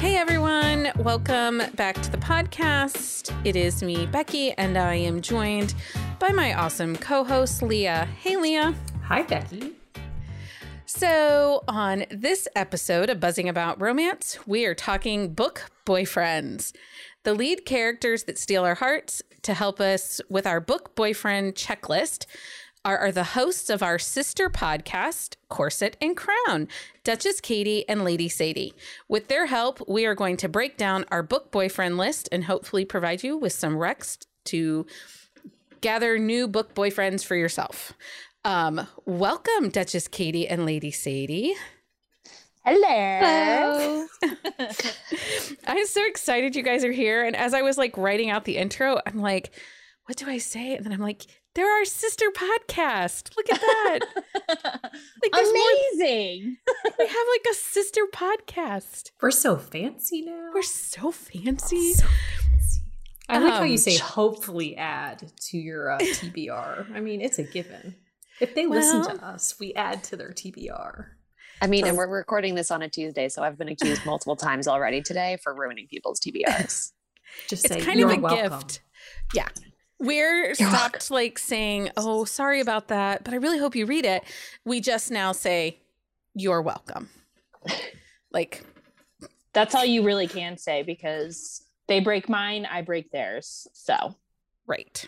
Hey everyone, welcome back to the podcast. It is me, Becky, and I am joined by my awesome co-host, Leah. Hey, Leah. Hi, Becky. So on this episode of Buzzing About Romance, we are talking book boyfriends, the lead characters that steal our hearts. To help us with our book boyfriend checklist are the hosts of our sister podcast, Corset and Crown, Duchess Katie and Lady Sadie. With their help, we are going to break down our book boyfriend list and hopefully provide you with some recs to gather new book boyfriends for yourself. Welcome, Duchess Katie and Lady Sadie. Hello. I'm so excited you guys are here. And as I was like writing out the intro, I'm like, what do I say? And then I'm like, they're our sister podcast. Look at that. Like, amazing. We have like a sister podcast. We're so fancy now. We're so fancy. So fancy. I like how you say hopefully add to your TBR. I mean, it's a given. If they listen to us, we add to their TBR. I mean, and we're recording this on a Tuesday, so I've been accused multiple times already today for ruining people's TBRs. Just it's kind of a welcome. Gift. Yeah. We're stopped like saying, oh, sorry about that, but I really hope you read it. We just now say, you're welcome. Like, that's all you really can say because they break mine, I break theirs. So, right.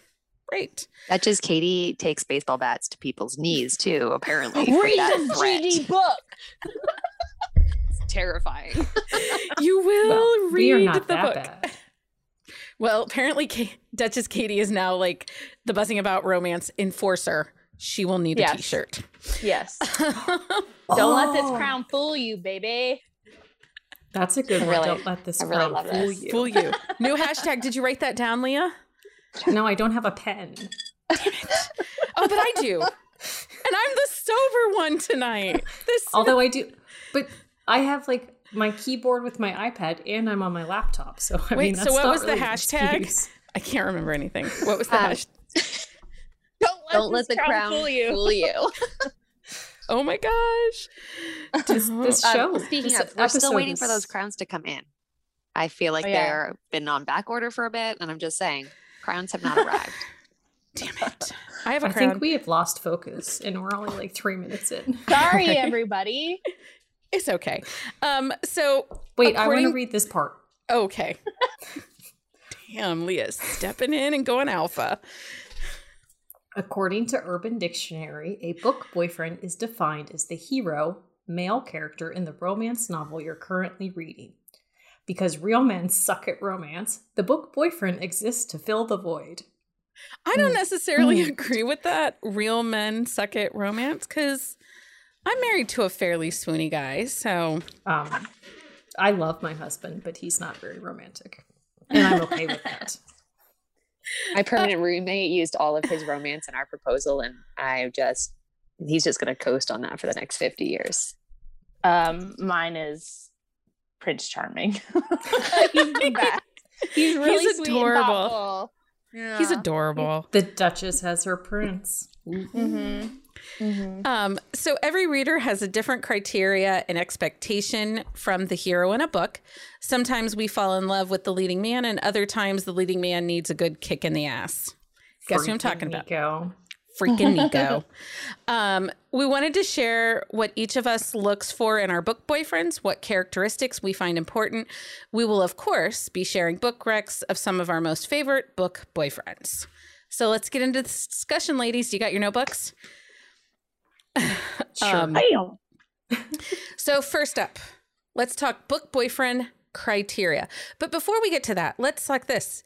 Right. That just Katie takes baseball bats to people's knees too, apparently. Read the GD book. It's terrifying. You will read the book. Bad. Well, apparently Duchess Katie is now like the Buzzing About Romance enforcer. She will need a t-shirt. Yes. Don't let this crown fool you, baby. That's a good one. Really, don't let this crown fool you. New hashtag. Did you write that down, Leah? No, I don't have a pen. Damn it. Oh, but I do. And I'm the sober one tonight. Although I do. But I have like my keyboard with my iPad and I'm on my laptop. So I mean, that's so what was really the hashtag? I can't remember anything. What was the hashtag? Don't let the crown fool you. Oh my gosh. This show. Speaking of, we're still waiting for those crowns to come in. I feel like they've been on back order for a bit. And I'm just saying. Crowns have not arrived. Damn it. I have a crown. I think we have lost focus and we're only like 3 minutes in. Sorry, everybody. It's okay. Wait, I want to read this part. Okay. Damn, Leah's stepping in and going alpha. According to Urban Dictionary, a book boyfriend is defined as the hero, male character in the romance novel you're currently reading. Because real men suck at romance, the book boyfriend exists to fill the void. I don't necessarily agree with that. Real men suck at romance because I'm married to a fairly swoony guy. So I love my husband, but he's not very romantic. And I'm okay with that. My permanent roommate used all of his romance in our proposal. And he's just going to coast on that for the next 50 years. Mine is Prince Charming. He's the best. He's really sweet and thoughtful. Yeah. He's adorable. The Duchess has her prince. Mm-hmm. Mm-hmm. So every reader has a different criteria and expectation from the hero in a book. Sometimes we fall in love with the leading man, and other times the leading man needs a good kick in the ass. Guess who I'm talking about? Freaking Nico. We wanted to share what each of us looks for in our book boyfriends, what characteristics we find important. We will, of course, be sharing book recs of some of our most favorite book boyfriends. So let's get into this discussion, ladies. You got your notebooks? Sure. So first up, let's talk book boyfriend criteria. But before we get to that, let's talk this.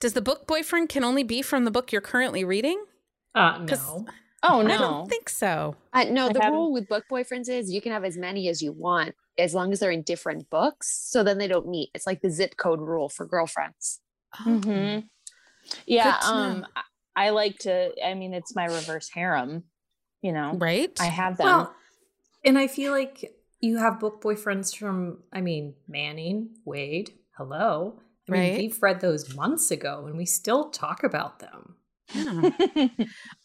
Does the book boyfriend can only be from the book you're currently reading? No. Oh, no. I don't think so. The rule with book boyfriends is you can have as many as you want as long as they're in different books. So then they don't meet. It's like the zip code rule for girlfriends. Oh. Mm-hmm. Yeah. I like to, I mean, it's my reverse harem, you know. Right. I have them. Well, and I feel like you have book boyfriends from, I mean, Manning, Wade, hello. I mean, we've read those months ago and we still talk about them. Yeah.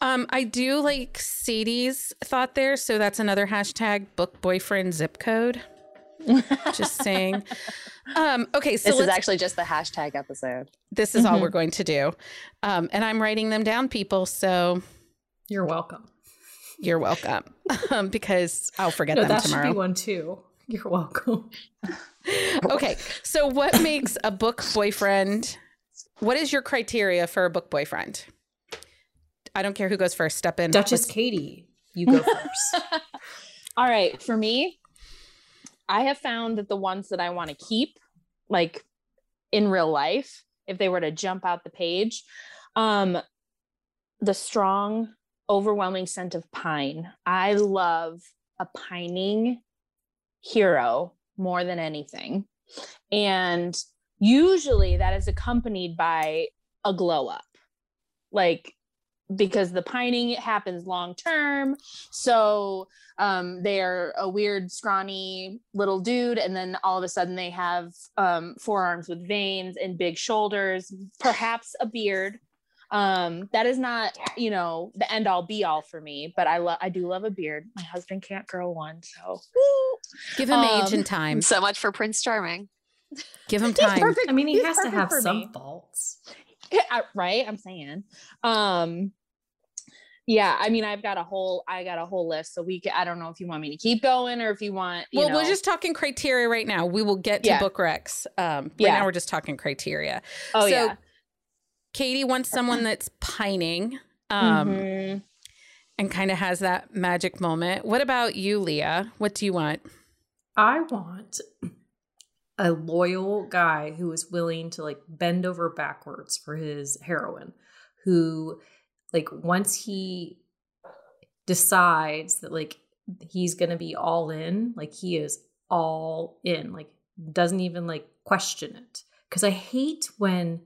I do like Sadie's thought there. So that's another hashtag book boyfriend zip code. Just saying. Okay, so this is actually just the hashtag episode. This is all we're going to do. And I'm writing them down, people. So you're welcome. You're welcome. Because I'll forget them tomorrow. That should be one too. You're welcome. Okay. So what makes a book boyfriend? What is your criteria for a book boyfriend? I don't care who goes first. Step in. Duchess Katie, you go first. All right. For me, I have found that the ones that I want to keep, like in real life, if they were to jump out the page, the strong, overwhelming scent of pine. I love a pining hero more than anything. And usually that is accompanied by a glow up, like, because the pining happens long term. So they're a weird, scrawny little dude. And then all of a sudden they have forearms with veins and big shoulders, perhaps a beard. That is not, you know, the end all be all for me, but I do love a beard. My husband can't grow one, so woo! Give him age and time. So much for Prince Charming. Give him time. Perfect. I mean, he has to have some faults. Right. I'm saying, yeah, I mean, I got a whole list. So I don't know if you want me to keep going or if you want, you know. We're just talking criteria right now. We will get to book recs. Right now we're just talking criteria. Oh, so, yeah. Katie wants someone that's pining and kind of has that magic moment. What about you, Leah? What do you want? I want a loyal guy who is willing to like bend over backwards for his heroine, who like once he decides that like he's going to be all in, like he is all in, like doesn't even like question it. Because I hate when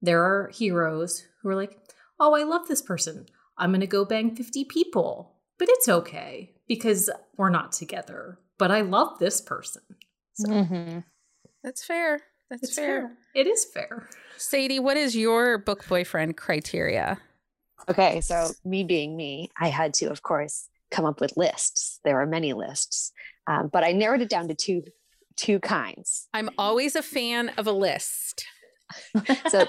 there are heroes who are like, oh, I love this person. I'm going to go bang 50 people, but it's okay because we're not together, but I love this person. So. That's fair. That's fair. It is fair. Sadie, what is your book boyfriend criteria? Okay. So me being me, I had to, of course, come up with lists. There are many lists, but I narrowed it down to two kinds. I'm always a fan of a list. So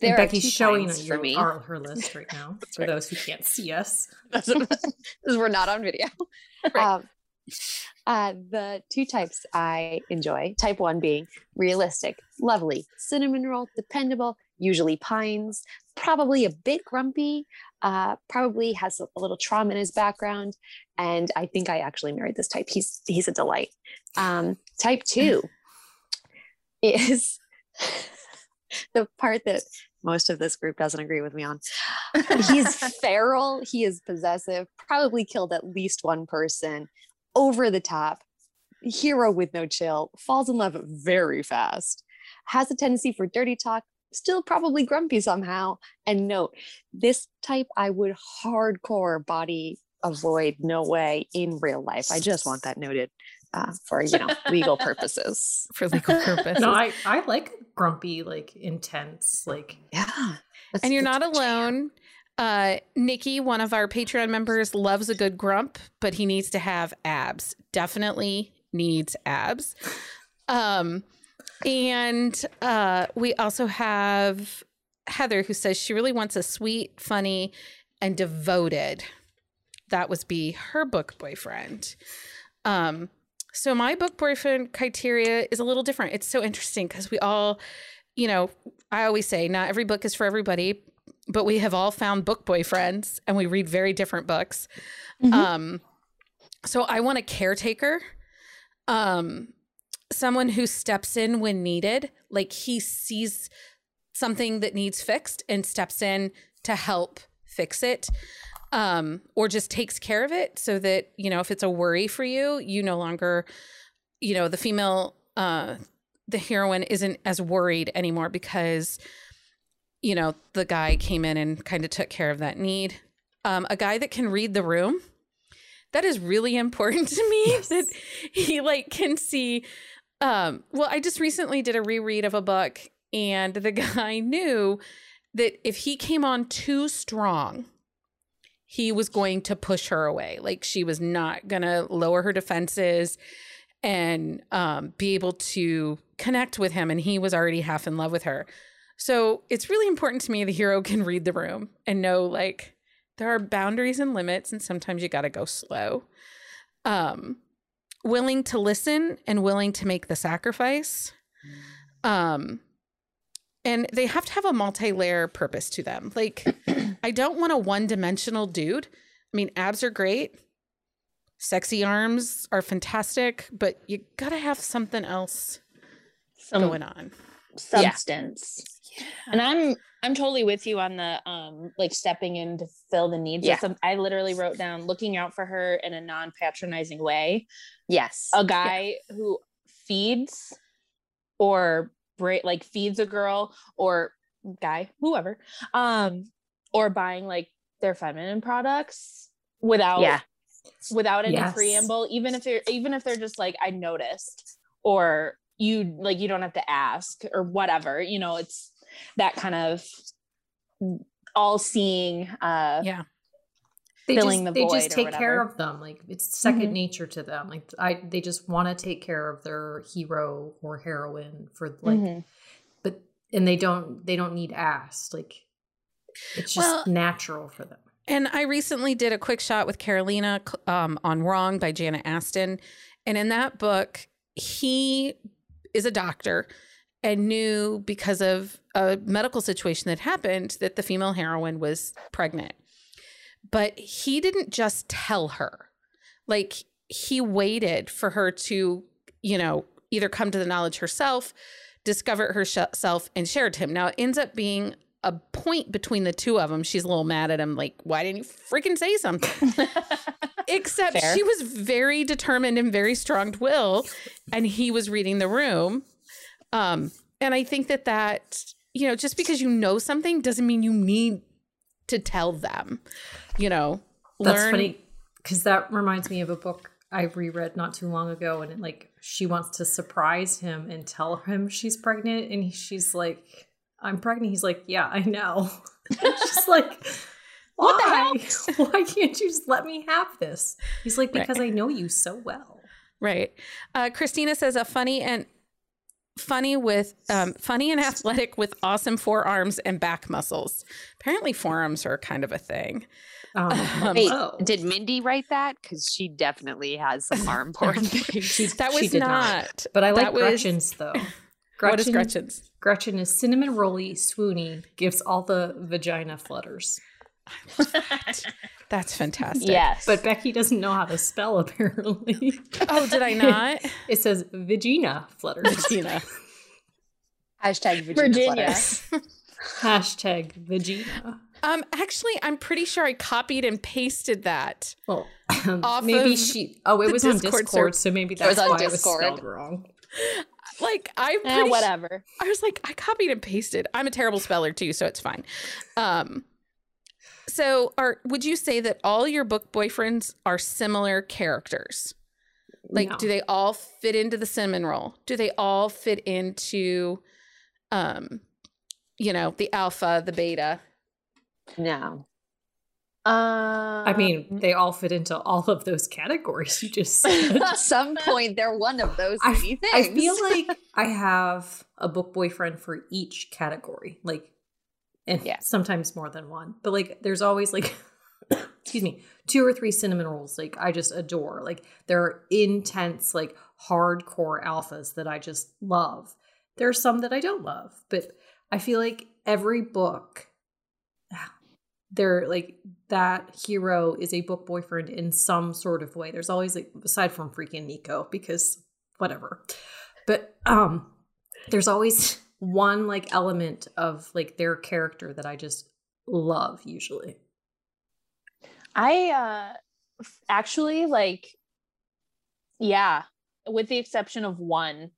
there Becky's are showing for me her list right now for those who can't see us because we're not on video. Right. The two types I enjoy: type one being realistic, lovely, cinnamon roll, dependable, usually pines, probably a bit grumpy, probably has a little trauma in his background, and I think I actually married this type. He's a delight. Type two is the part that most of this group doesn't agree with me on. He's feral. He is possessive, probably killed at least one person, over the top, hero with no chill, falls in love very fast, has a tendency for dirty talk, still probably grumpy somehow. And note, this type I would hardcore body avoid, no way, in real life. I just want that noted. For, you know, legal purposes. For legal purposes. No, I like grumpy, like intense, like. Yeah. And you're not alone. Nikki, one of our Patreon members, loves a good grump, but he needs to have abs. Definitely needs abs. And we also have Heather, who says she really wants a sweet, funny, and devoted. That would be her book boyfriend. So my book boyfriend criteria is a little different. It's so interesting because we all, you know, I always say not every book is for everybody, but we have all found book boyfriends and we read very different books. So I want a caretaker, someone who steps in when needed, like he sees something that needs fixed and steps in to help fix it. Or just takes care of it so that, you know, if it's a worry for you, you no longer, you know, the female, the heroine isn't as worried anymore because, you know, the guy came in and kind of took care of that need. A guy that can read the room. That is really important to me. Yes. That he like can see. Well, I just recently did a reread of a book and the guy knew that if he came on too strong, he was going to push her away. Like she was not going to lower her defenses and be able to connect with him. And he was already half in love with her. So it's really important to me the hero can read the room and know, like, there are boundaries and limits, and sometimes you got to go slow. Willing to listen and willing to make the sacrifice. And they have to have a multi-layer purpose to them. Like, I don't want a one-dimensional dude. I mean, abs are great. Sexy arms are fantastic, but you got to have something else going on. Substance. Yeah. And I'm totally with you on the, like, stepping in to fill the needs. Yeah. I literally wrote down looking out for her in a non-patronizing way. Yes. A guy who feeds or like feeds a girl or guy, whoever, or buying like their feminine products without any preamble, even if they're just like, I noticed, or you like, you don't have to ask or whatever, you know, it's that kind of all seeing, filling the void. They just take care of them. Like, it's second nature to them. Like they just want to take care of their hero or heroine for like, and they don't need asked. Like, it's just natural for them. And I recently did a quick shot with Carolina on Wrong by Janet Aston. And in that book, he is a doctor and knew because of a medical situation that happened that the female heroine was pregnant. But he didn't just tell her. Like, he waited for her to, you know, either come to the knowledge herself, discover it herself, and share it to him. Now, it ends up being a point between the two of them. She's a little mad at him, like, why didn't you freaking say something? Except Fair. She was very determined and very strong-willed, and he was reading the room. And I think that, you know, just because you know something doesn't mean you need to tell them, you know. That's funny, because that reminds me of a book I reread not too long ago, and it, like, she wants to surprise him and tell him she's pregnant, and she's like, I'm pregnant. He's like, yeah, I know. She's like, why? What the hell? Why can't you just let me have this? He's like, because I know you so well. Right. Christina says a funny and athletic with awesome forearms and back muscles. Apparently forearms are kind of a thing. Did Mindy write that? Because she definitely has some arm porn things. She did not. But I like Gretchen's though. What is Gretchen's? Gretchen is cinnamon rolly, swoony, gives all the vagina flutters. I love that. That's fantastic. Yes. But Becky doesn't know how to spell, apparently. Oh, did I not? It says vagina flutters. Vagina. Hashtag Virginia. Flutters. Hashtag vagina. Actually, I'm pretty sure I copied and pasted that. Well, it was on Discord, so maybe that's why it was spelled wrong. Like, whatever. I was like, I copied and pasted. I'm a terrible speller too, so it's fine. Would you say that all your book boyfriends are similar characters? Like, do they all fit into the cinnamon roll? Do they all fit into, you know, the alpha, the beta? No. I mean, they all fit into all of those categories you just said. At some point, they're one of those many things. I feel like I have a book boyfriend for each category, like, and sometimes more than one. But like, there's always like, excuse me, 2 or 3 cinnamon rolls like I just adore. Like, there are intense, like, hardcore alphas that I just love. There are some that I don't love, but I feel like every book, they're like, that hero is a book boyfriend in some sort of way. There's always, like, aside from freaking Nico, because whatever, but there's always one, like, element of, like, their character that I just love. Usually I actually, like, with the exception of one,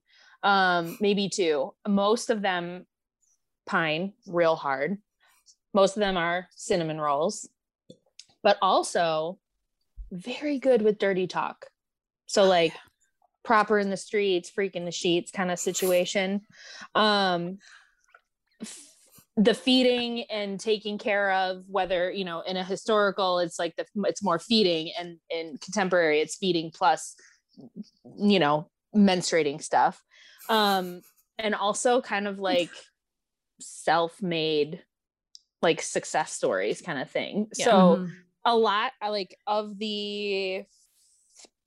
maybe two, most of them pine real hard. Most of them are cinnamon rolls, but also very good with dirty talk. So, like, proper in the streets, freak in the sheets kind of situation. The feeding and taking care of, whether, you know, in a historical, it's like it's more feeding, and in contemporary, it's feeding plus you know, menstruating stuff. And also kind of like self-made, like success stories kind of thing. Yeah. So a lot, like of the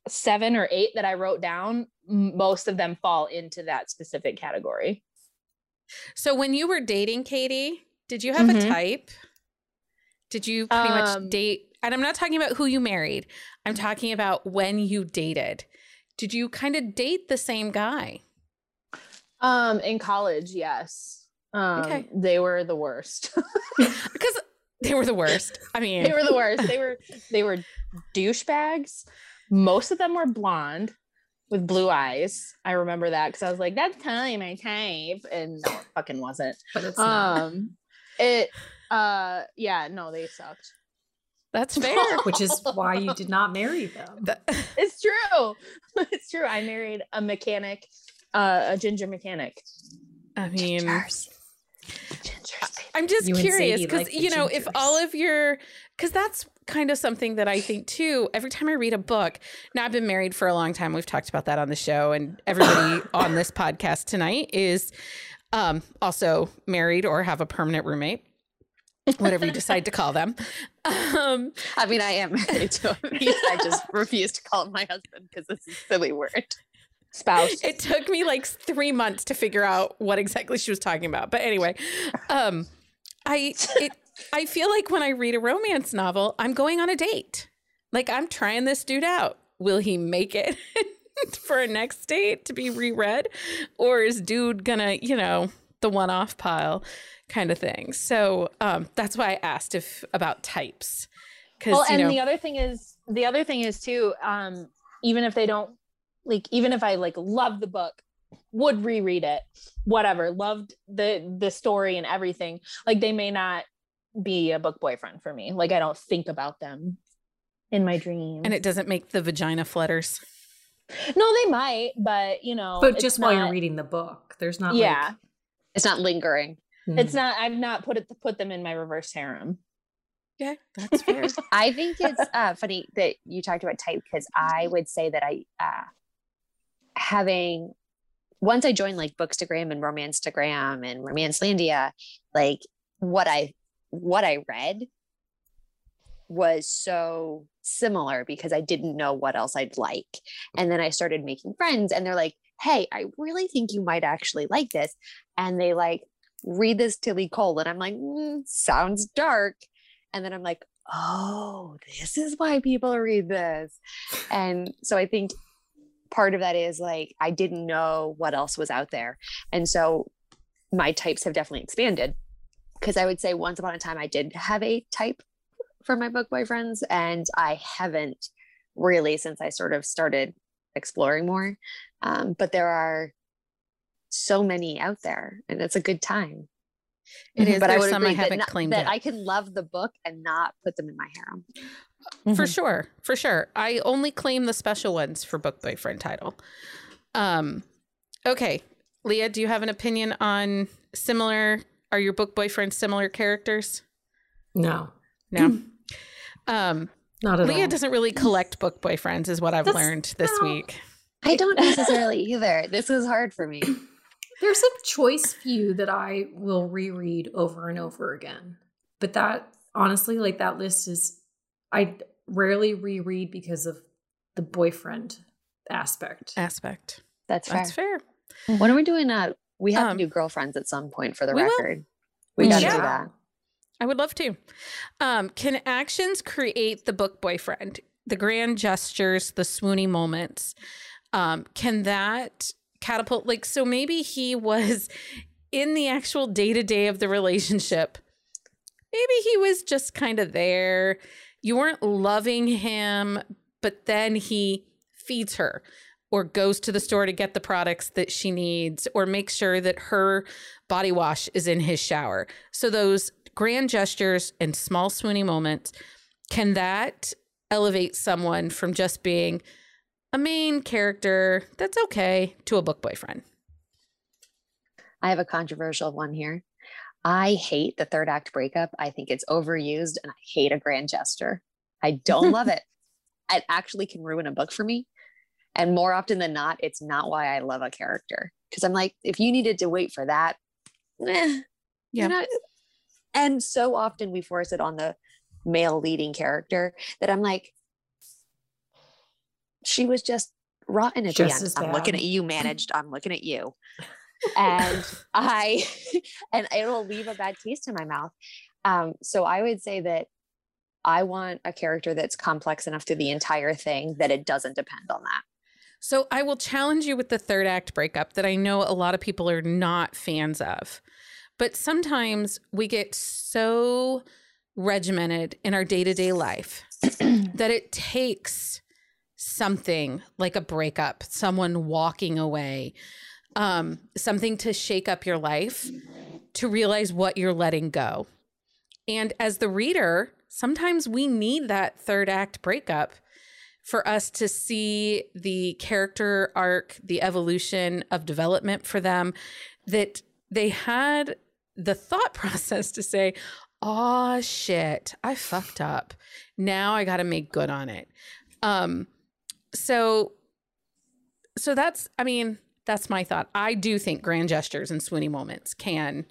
7 or 8 that I wrote down, most of them fall into that specific category. So when you were dating Katie, did you have a type? Did you pretty much date? And I'm not talking about who you married. I'm talking about when you dated. Did you kind of date the same guy? In college, yes. Okay. They were the worst. Because they were the worst. I mean, they were the worst. They were douchebags. Most of them were blonde with blue eyes. I remember that because I was like, that's totally my type. And no, it fucking wasn't. But it's not. Yeah, no, they sucked. That's fair. Which is why you did not marry them. It's true. It's true. I married a mechanic, a ginger mechanic. I mean, Gingers, I'm just curious because, you know, if all of your, because that's kind of something that I think too, every time I read a book. Now, I've been married for a long time. We've talked about that on the show, and everybody on this podcast tonight is also married or have a permanent roommate. Whatever you decide to call them. I mean, I am married to him. I just refuse to call him my husband because it's a silly word. Spouse. It took me like 3 months to figure out what exactly she was talking about. But anyway, I feel like when I read a romance novel, I'm going on a date. Like, I'm trying this dude out. Will he make it for a next date to be reread? Or is dude gonna, you know, the one-off pile kind of thing. So that's why I asked about types. Well, and you know, the other thing is too, even if they don't like, even if I like love the book, would reread it, whatever, loved the story and everything, like they may not be a book boyfriend for me. Like, I don't think about them in my dreams. And it doesn't make the vagina flutters. No, they might, but you know, but just while you're reading the book, there's not like, it's not lingering. It's not, I've not put them in my reverse harem. Yeah, that's fair. I think it's funny that you talked about type, because I would say that I, once I joined like Bookstagram and Romancegram and Romancelandia, like what I read was so similar because I didn't know what else I'd like. And then I started making friends and they're like, hey, I really think you might actually like this. And they like, read this Tilly Cole. And I'm like, sounds dark. And then I'm like, oh, this is why people read this. And so I think part of that is like, I didn't know what else was out there. And so my types have definitely expanded, because I would say once upon a time, I did have a type for my book boyfriends, and I haven't really since I sort of started exploring more. But there are so many out there, and it's a good time. It is, but I would agree that I can love the book and not put them in my harem. For sure, for sure. I only claim the special ones for book boyfriend title. Okay, Leah, do you have an opinion on similar? Are your book boyfriends similar characters? No. Not at all. Leah doesn't really collect book boyfriends, is what I've learned this week. I don't necessarily either. This was hard for me. There's a choice few that I will reread over and over again. But that, honestly, like that list is, I rarely reread because of the boyfriend aspect. That's fair. When are we doing that? We have to do girlfriends at some point for the record. We got to do that. I would love to. Can actions create the book boyfriend? The grand gestures, the swoony moments. Can that catapult, like, so maybe he was in the actual day-to-day of the relationship. Maybe he was just kind of there. You weren't loving him, but then he feeds her or goes to the store to get the products that she needs or makes sure that her body wash is in his shower. So those grand gestures and small swoony moments, can that elevate someone from just being a main character that's okay to a book boyfriend? I have a controversial one here. I hate the third act breakup. I think it's overused, and I hate a grand gesture. I don't love it. It actually can ruin a book for me. And more often than not, it's not why I love a character. Because I'm like, if you needed to wait for that, yeah. You know? And so often we force it on the male leading character that I'm like, she was just rotten at the end. I'm looking at you, managed. I'm looking at you. And and it'll leave a bad taste in my mouth. So I would say that I want a character that's complex enough through the entire thing that it doesn't depend on that. So I will challenge you with the third act breakup that I know a lot of people are not fans of. But sometimes we get so regimented in our day-to-day life that it takes something like a breakup, someone walking away, something to shake up your life to realize what you're letting go. And as the reader, sometimes we need that third act breakup for us to see the character arc, the evolution of development for them, that they had the thought process to say, oh, shit, I fucked up. Now I got to make good on it. So that's, I mean, that's my thought. I do think grand gestures and swoony moments can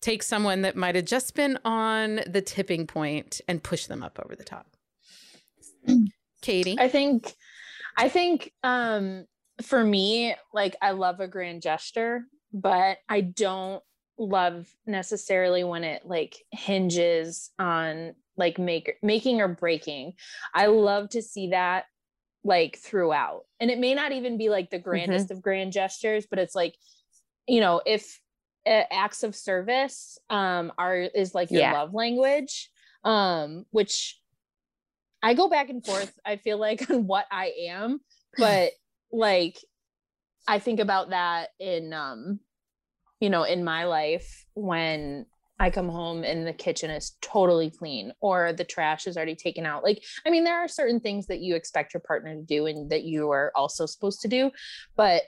take someone that might have just been on the tipping point and push them up over the top. Katie? I think for me, like, I love a grand gesture, but I don't love necessarily when it like hinges on like making or breaking. I love to see that like throughout. And it may not even be like the grandest of grand gestures, but it's like, you know, if acts of service is like your love language, which I go back and forth, I feel like, on what I am, but like I think about that in you know, in my life, when I come home and the kitchen is totally clean or the trash is already taken out. Like, I mean, there are certain things that you expect your partner to do and that you are also supposed to do, but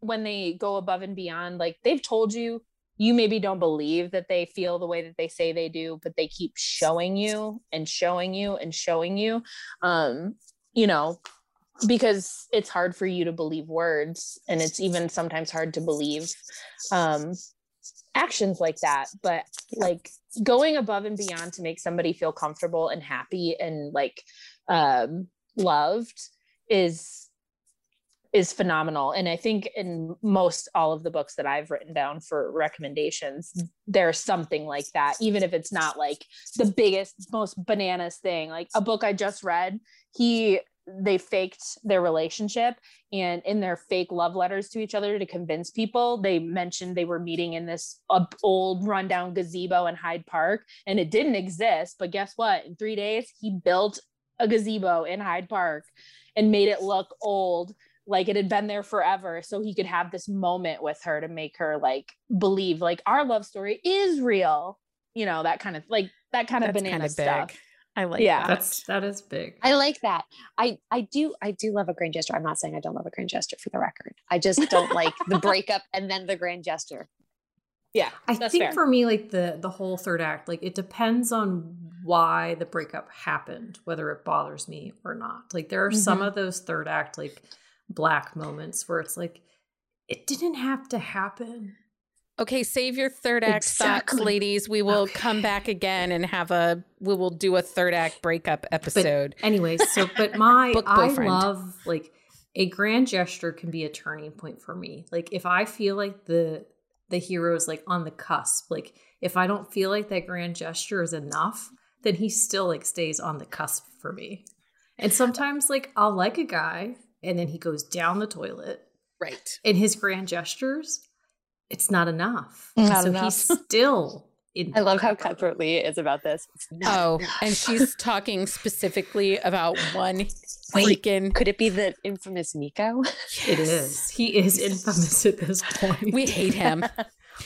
when they go above and beyond, like they've told you, you maybe don't believe that they feel the way that they say they do, but they keep showing you and showing you and showing you, you know, because it's hard for you to believe words. And it's even sometimes hard to believe, actions like that. But like going above and beyond to make somebody feel comfortable and happy and like loved is phenomenal. And I think in most all of the books that I've written down for recommendations, there's something like that, even if it's not like the biggest, most bananas thing. Like a book I just read, they faked their relationship, and in their fake love letters to each other to convince people, they mentioned they were meeting in this old rundown gazebo in Hyde Park, and it didn't exist. But guess what? In 3 days, he built a gazebo in Hyde Park and made it look old, like it had been there forever, so he could have this moment with her to make her like believe like our love story is real, you know, that kind of banana stuff. Big. I like that. That is big. I like that. I do love a grand gesture. I'm not saying I don't love a grand gesture, for the record. I just don't like the breakup and then the grand gesture. Yeah. I think that's fair. For me, like the whole third act, like it depends on why the breakup happened, whether it bothers me or not. Like there are some of those third act, like black moments where it's like, it didn't have to happen. Okay, save your third act thoughts, ladies. We will come back again and we will do a third act breakup episode. But anyways, I love like a grand gesture can be a turning point for me. Like if I feel like the hero is like on the cusp, like if I don't feel like that grand gesture is enough, then he still like stays on the cusp for me. And sometimes like I'll like a guy and then he goes down the toilet. Right. And his grand gestures, it's not enough. He's still in. I love how cutthroat Leah is about this. It's not enough. And she's talking specifically about one freaking. Could it be the infamous Nico? Yes. It is. He is infamous at this point. We hate him.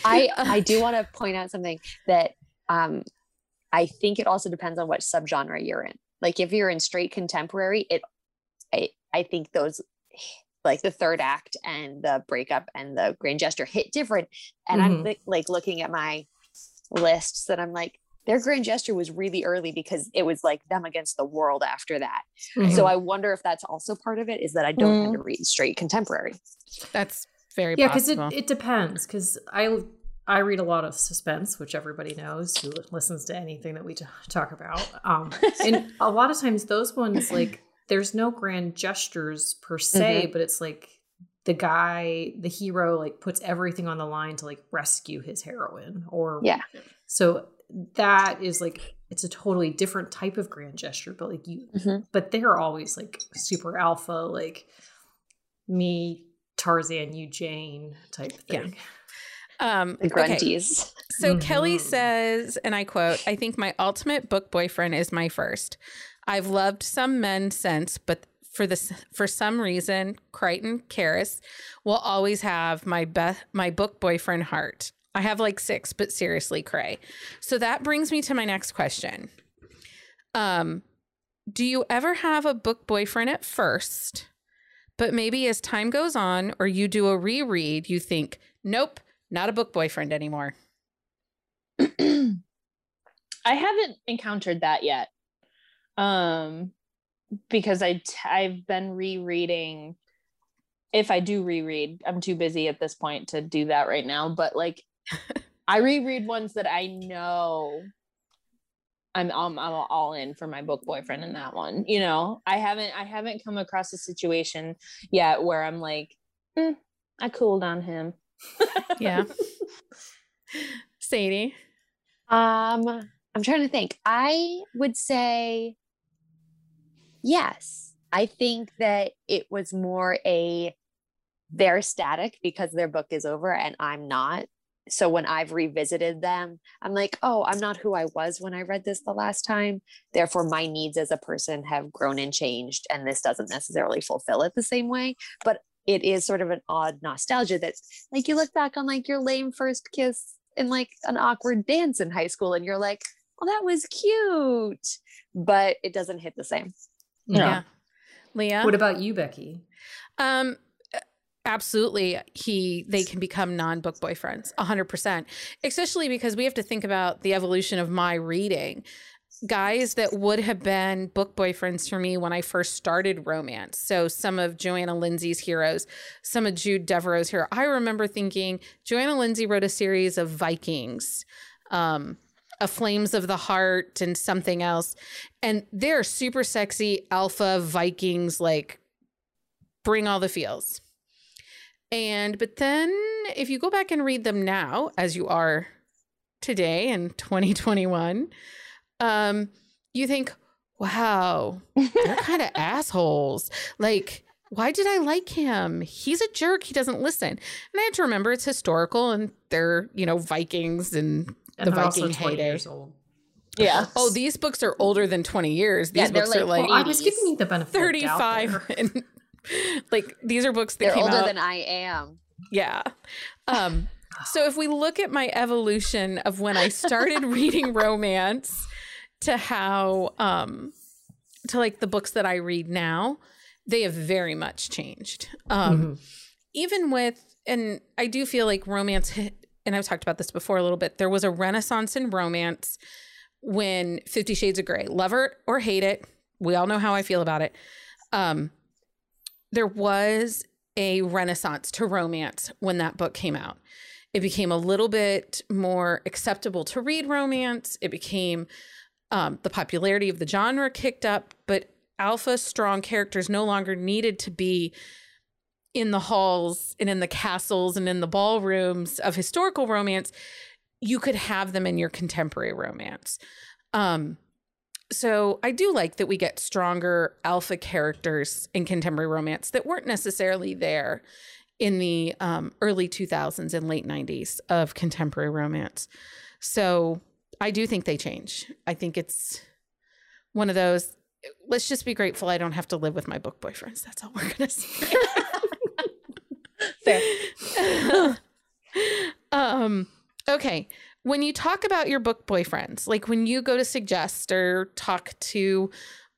I do want to point out something that I think it also depends on what subgenre you're in. Like if you're in straight contemporary, I think those, like the third act and the breakup and the grand gesture hit different. And I'm like looking at my lists and I'm like, their grand gesture was really early because it was like them against the world after that. Mm-hmm. So I wonder if that's also part of it, is that I don't tend to read straight contemporary. That's very possible. Yeah, because it depends, because I read a lot of suspense, which everybody knows who listens to anything that we talk about. And a lot of times those ones, like, there's no grand gestures per se, but it's like the guy, the hero, like puts everything on the line to like rescue his heroine or. Yeah. So that is like, it's a totally different type of grand gesture, but like you, but they're always like super alpha, like me, Tarzan, you, Jane type thing. Yeah. The grunties. Okay. So Kelly says, and I quote, "I think my ultimate book boyfriend is my first. I've loved some men since, but for some reason, Crichton Karras will always have my book boyfriend heart. I have like 6, but seriously, Cray." So that brings me to my next question. Do you ever have a book boyfriend at first, but maybe as time goes on or you do a reread, you think, nope, not a book boyfriend anymore? I haven't encountered that yet. Because I've been rereading. If I do reread, I'm too busy at this point to do that right now. But like, I reread ones that I know I'm all in for my book boyfriend in that one. You know, I haven't come across a situation yet where I'm like, I cooled on him. Yeah. Sadie? I'm trying to think. I would say yes. I think that it was more they're static because their book is over and I'm not. So when I've revisited them, I'm like, oh, I'm not who I was when I read this the last time. Therefore, my needs as a person have grown and changed, and this doesn't necessarily fulfill it the same way. But it is sort of an odd nostalgia that's like, you look back on like your lame first kiss and like an awkward dance in high school and you're like, oh, that was cute, but it doesn't hit the same. Yeah. Leah? What about you, Becky? Absolutely. They can become non-book boyfriends, 100%, especially because we have to think about the evolution of my reading. Guys that would have been book boyfriends for me when I first started romance. So some of Joanna Lindsay's heroes, some of Jude Devereaux's heroes. I remember thinking Joanna Lindsay wrote a series of Vikings, A Flames of the Heart and something else. And they're super sexy alpha Vikings, like bring all the feels. But then if you go back and read them now, as you are today in 2021, you think, wow, they're kind of assholes. Like, why did I like him? He's a jerk. He doesn't listen. And I have to remember it's historical and they're, you know, Vikings and the Viking heyday. Yeah. Oh, these books are older than 20 years. These books are like, I was giving you the benefit 35 of the doubt and like, these are books that they're came older out. Than I am. Yeah. So if we look at my evolution of when I started reading romance to how, to like the books that I read now, they have very much changed. Even with, and I do feel like romance, and I've talked about this before a little bit, there was a renaissance in romance when 50 Shades of Grey, love it or hate it, we all know how I feel about it. There was a renaissance to romance when that book came out. It became a little bit more acceptable to read romance. It became, the popularity of the genre kicked up, but alpha strong characters no longer needed to be in the halls and in the castles and in the ballrooms of historical romance. You could have them in your contemporary romance. So I do like that we get stronger alpha characters in contemporary romance that weren't necessarily there in the early 2000s and late 90s of contemporary romance. So I do think they change. I think it's one of those, let's just be grateful I don't have to live with my book boyfriends. That's all we're going to say. Fair. Okay. When you talk about your book boyfriends, like when you go to suggest or talk to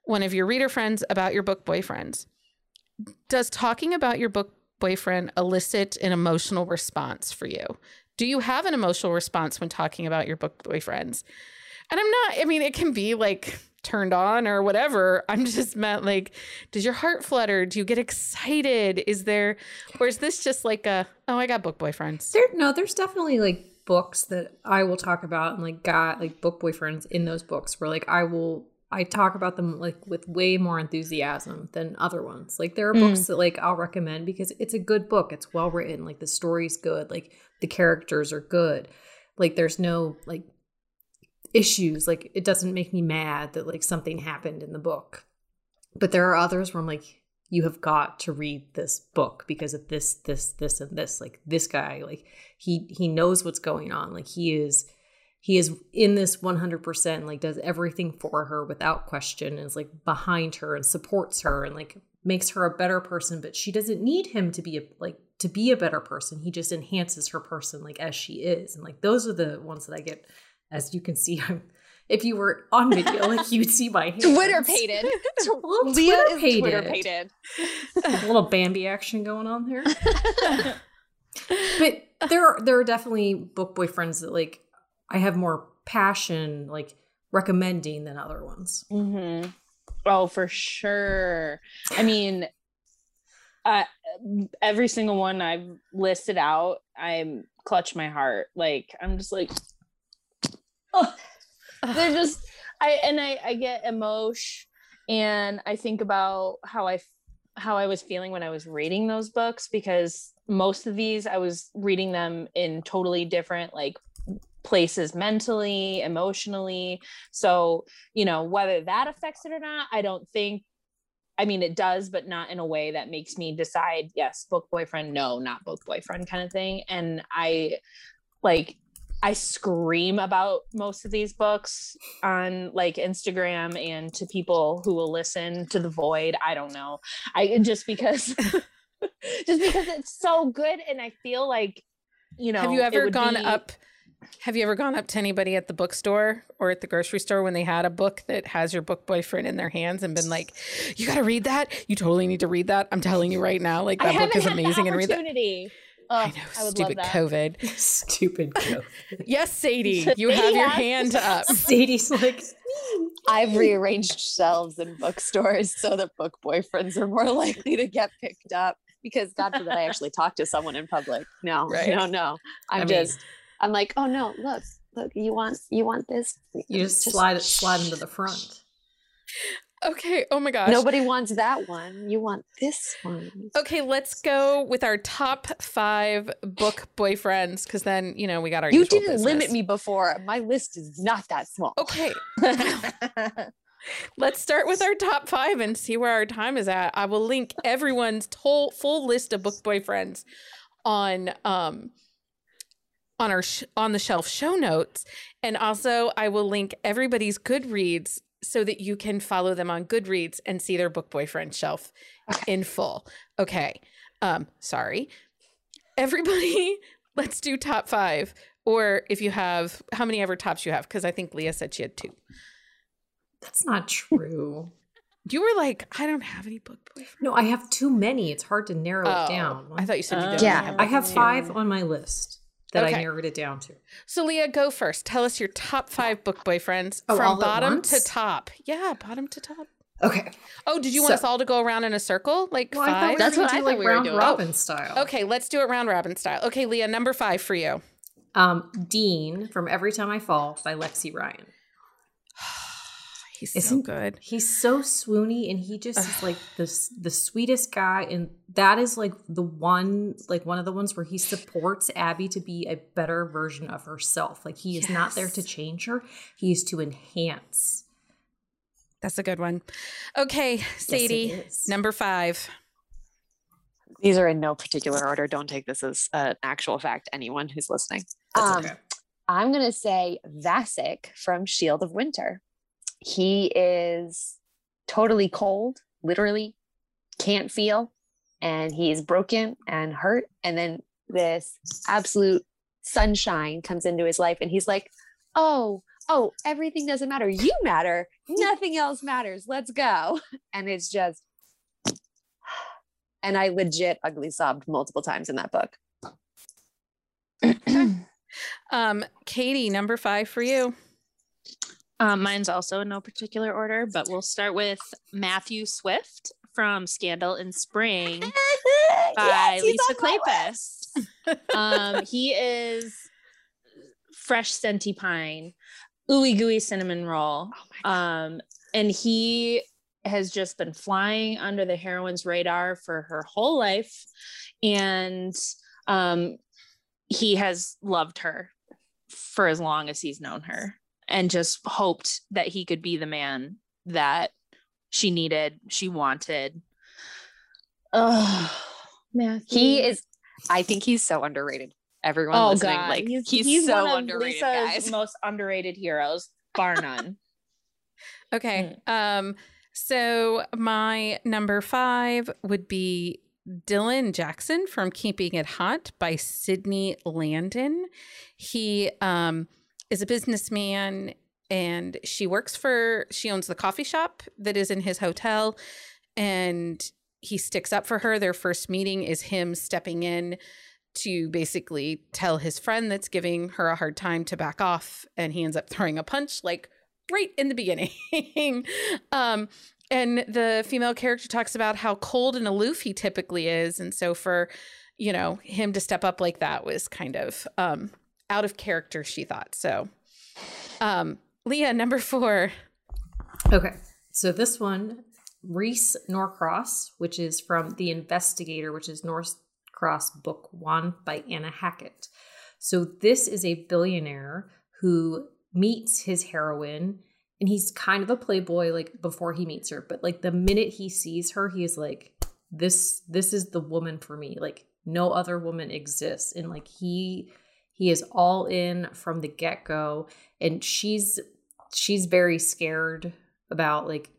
one of your reader friends about your book boyfriends, does talking about your book boyfriend elicit an emotional response for you? Do you have an emotional response when talking about your book boyfriends? And I'm not, I mean, it can be like turned on or whatever. I'm just meant like, does your heart flutter? Do you get excited? Is there, or is this just like a, oh, I got book boyfriends? There's definitely like books that I will talk about and like got like book boyfriends in those books where like I talk about them like with way more enthusiasm than other ones. Like there are books that like I'll recommend because it's a good book. It's well written. Like the story's good. Like the characters are good. Like there's no like issues. Like it doesn't make me mad that like something happened in the book. But there are others where I'm like, you have got to read this book because of this, this, this, and this. Like this guy, like he knows what's going on. Like he is in this 100%, like does everything for her without question and is like behind her and supports her and like makes her a better person, but she doesn't need him to be a better person. He just enhances her person like as she is. And like, those are the ones that I get, as you can see, if you were on video, like you'd see my hands. Twitter-pated. Leah is Twitter-pated. A little Bambi action going on there. But there are definitely book boyfriends that like, I have more passion, like, recommending than other ones. Mm-hmm. Oh, for sure. I mean, every single one I've listed out, I clutch my heart. Like, I'm just like, oh. They're just, I get emotion, and I think about how I was feeling when I was reading those books, because most of these, I was reading them in totally different, like, places mentally, emotionally. So, you know, whether that affects it or not, I don't think, I mean, it does, but not in a way that makes me decide, yes, book boyfriend, no, not book boyfriend kind of thing. And I scream about most of these books on like Instagram and to people who will listen to the void. I don't know. Just because it's so good. And I feel like, you know, have you ever gone up to anybody at the bookstore or at the grocery store when they had a book that has your book boyfriend in their hands and been like, you got to read that. You totally need to read that. I'm telling you right now, like that book is amazing and read that. I know, I would love that. Stupid COVID. Yes, Sadie, you have your hand up. Sadie's like, I've rearranged shelves in bookstores so that book boyfriends are more likely to get picked up because God forbid I actually talk to someone in public. No, right? No. I'm like, oh no, look, you want this? You just slide into the front. Okay. Oh my gosh. Nobody wants that one. You want this one. Okay. Let's go with our top 5 book boyfriends. Cause then, you know, we got our, you didn't business. Limit me before. My list is not that small. Okay. Let's start with our top 5 and see where our time is at. I will link everyone's full list of book boyfriends on the shelf show notes, and also I will link everybody's Goodreads so that you can follow them on Goodreads and see their book boyfriend shelf in full. Okay, sorry, everybody. Let's do top 5, or if you have how many ever tops you have, because I think Leah said she had 2. That's not true. You were like, I don't have any book boyfriends. No, I have too many. It's hard to narrow it down. I thought you said you didn't. Yeah, I have 5 on my list. That okay. I narrowed it down to. So Leah, go first. Tell us your top 5 book boyfriends from bottom to top. Yeah, bottom to top. Okay. Oh, did you want us all to go around in a circle? Like 5? I thought that's what I thought we were doing. Robin style. Okay, let's do it round robin style. Okay, Leah, number 5 for you. Dean from Every Time I Fall by Lexi Ryan. He's so good. He's so swoony, and he just is like the sweetest guy. And that is like one of the ones where he supports Abby to be a better version of herself. Like he is not there to change her. He is to enhance. That's a good one. Okay, Sadie, number 5. These are in no particular order. Don't take this as an actual fact, anyone who's listening. That's okay. I'm going to say Vasek from Shield of Winter. He is totally cold, literally can't feel, and he is broken and hurt. And then this absolute sunshine comes into his life, and he's like, oh, everything doesn't matter. You matter. Nothing else matters. Let's go. And it's just, and I legit ugly sobbed multiple times in that book. Katie, number 5 for you. Mine's also in no particular order, but we'll start with Matthew Swift from Scandal in Spring by Lisa Kleypas. He is fresh scenty pine, ooey gooey cinnamon roll. Oh and he has just been flying under the heroine's radar for her whole life. And he has loved her for as long as he's known her and just hoped that he could be the man that she needed, she wanted. Oh, Matthew. He is, I think he's so underrated. Everyone listening, God. Like he's so one of underrated, Lisa's guys. Most underrated heroes, bar none. Okay. So my number 5 would be Dylan Jackson from Keeping It Hot by Sidney Landon. He is a businessman and she owns the coffee shop that is in his hotel, and he sticks up for her. Their first meeting is him stepping in to basically tell his friend that's giving her a hard time to back off, and he ends up throwing a punch like right in the beginning. And the female character talks about how cold and aloof he typically is. And so for, him to step up like that was kind of out of character, she thought. So, Leah, number 4. Okay. So this one, Reese Norcross, which is from The Investigator, which is Norcross Book 1 by Anna Hackett. So this is a billionaire who meets his heroine. And he's kind of a playboy, like, before he meets her. But, like, the minute he sees her, he is like, this is the woman for me. Like, no other woman exists. And, like, he is all in from the get-go. And she's very scared about, like,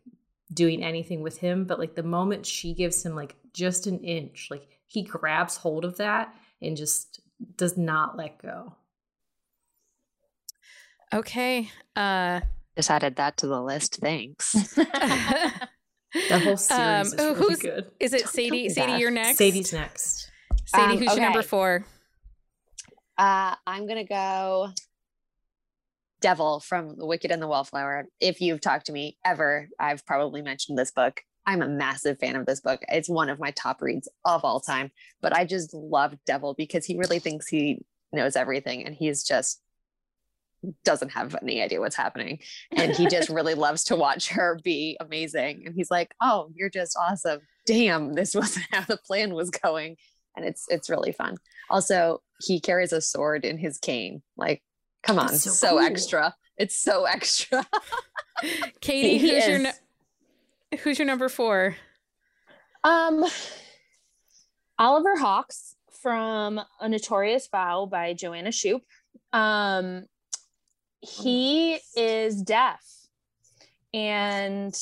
doing anything with him. But, like, the moment she gives him, like, just an inch, like, he grabs hold of that and just does not let go. Okay. Just added that to the list. Thanks. The whole series is really good. Is it Sadie? Sadie, you're next. Sadie's next. Sadie, who's your number 4? I'm going to go Devil from The Wicked and the Wallflower. If you've talked to me ever, I've probably mentioned this book. I'm a massive fan of this book. It's one of my top reads of all time. But I just love Devil because he really thinks he knows everything. And he's just doesn't have any idea what's happening, and he just really loves to watch her be amazing, and he's like, oh, you're just awesome, damn, this wasn't how the plan was going. And it's really fun. Also, he carries a sword in his cane, like, come on, so cool. Extra, it's so extra. Katie, who's your number 4? Oliver Hawks from A Notorious Vow by Joanna Shoup. He is deaf and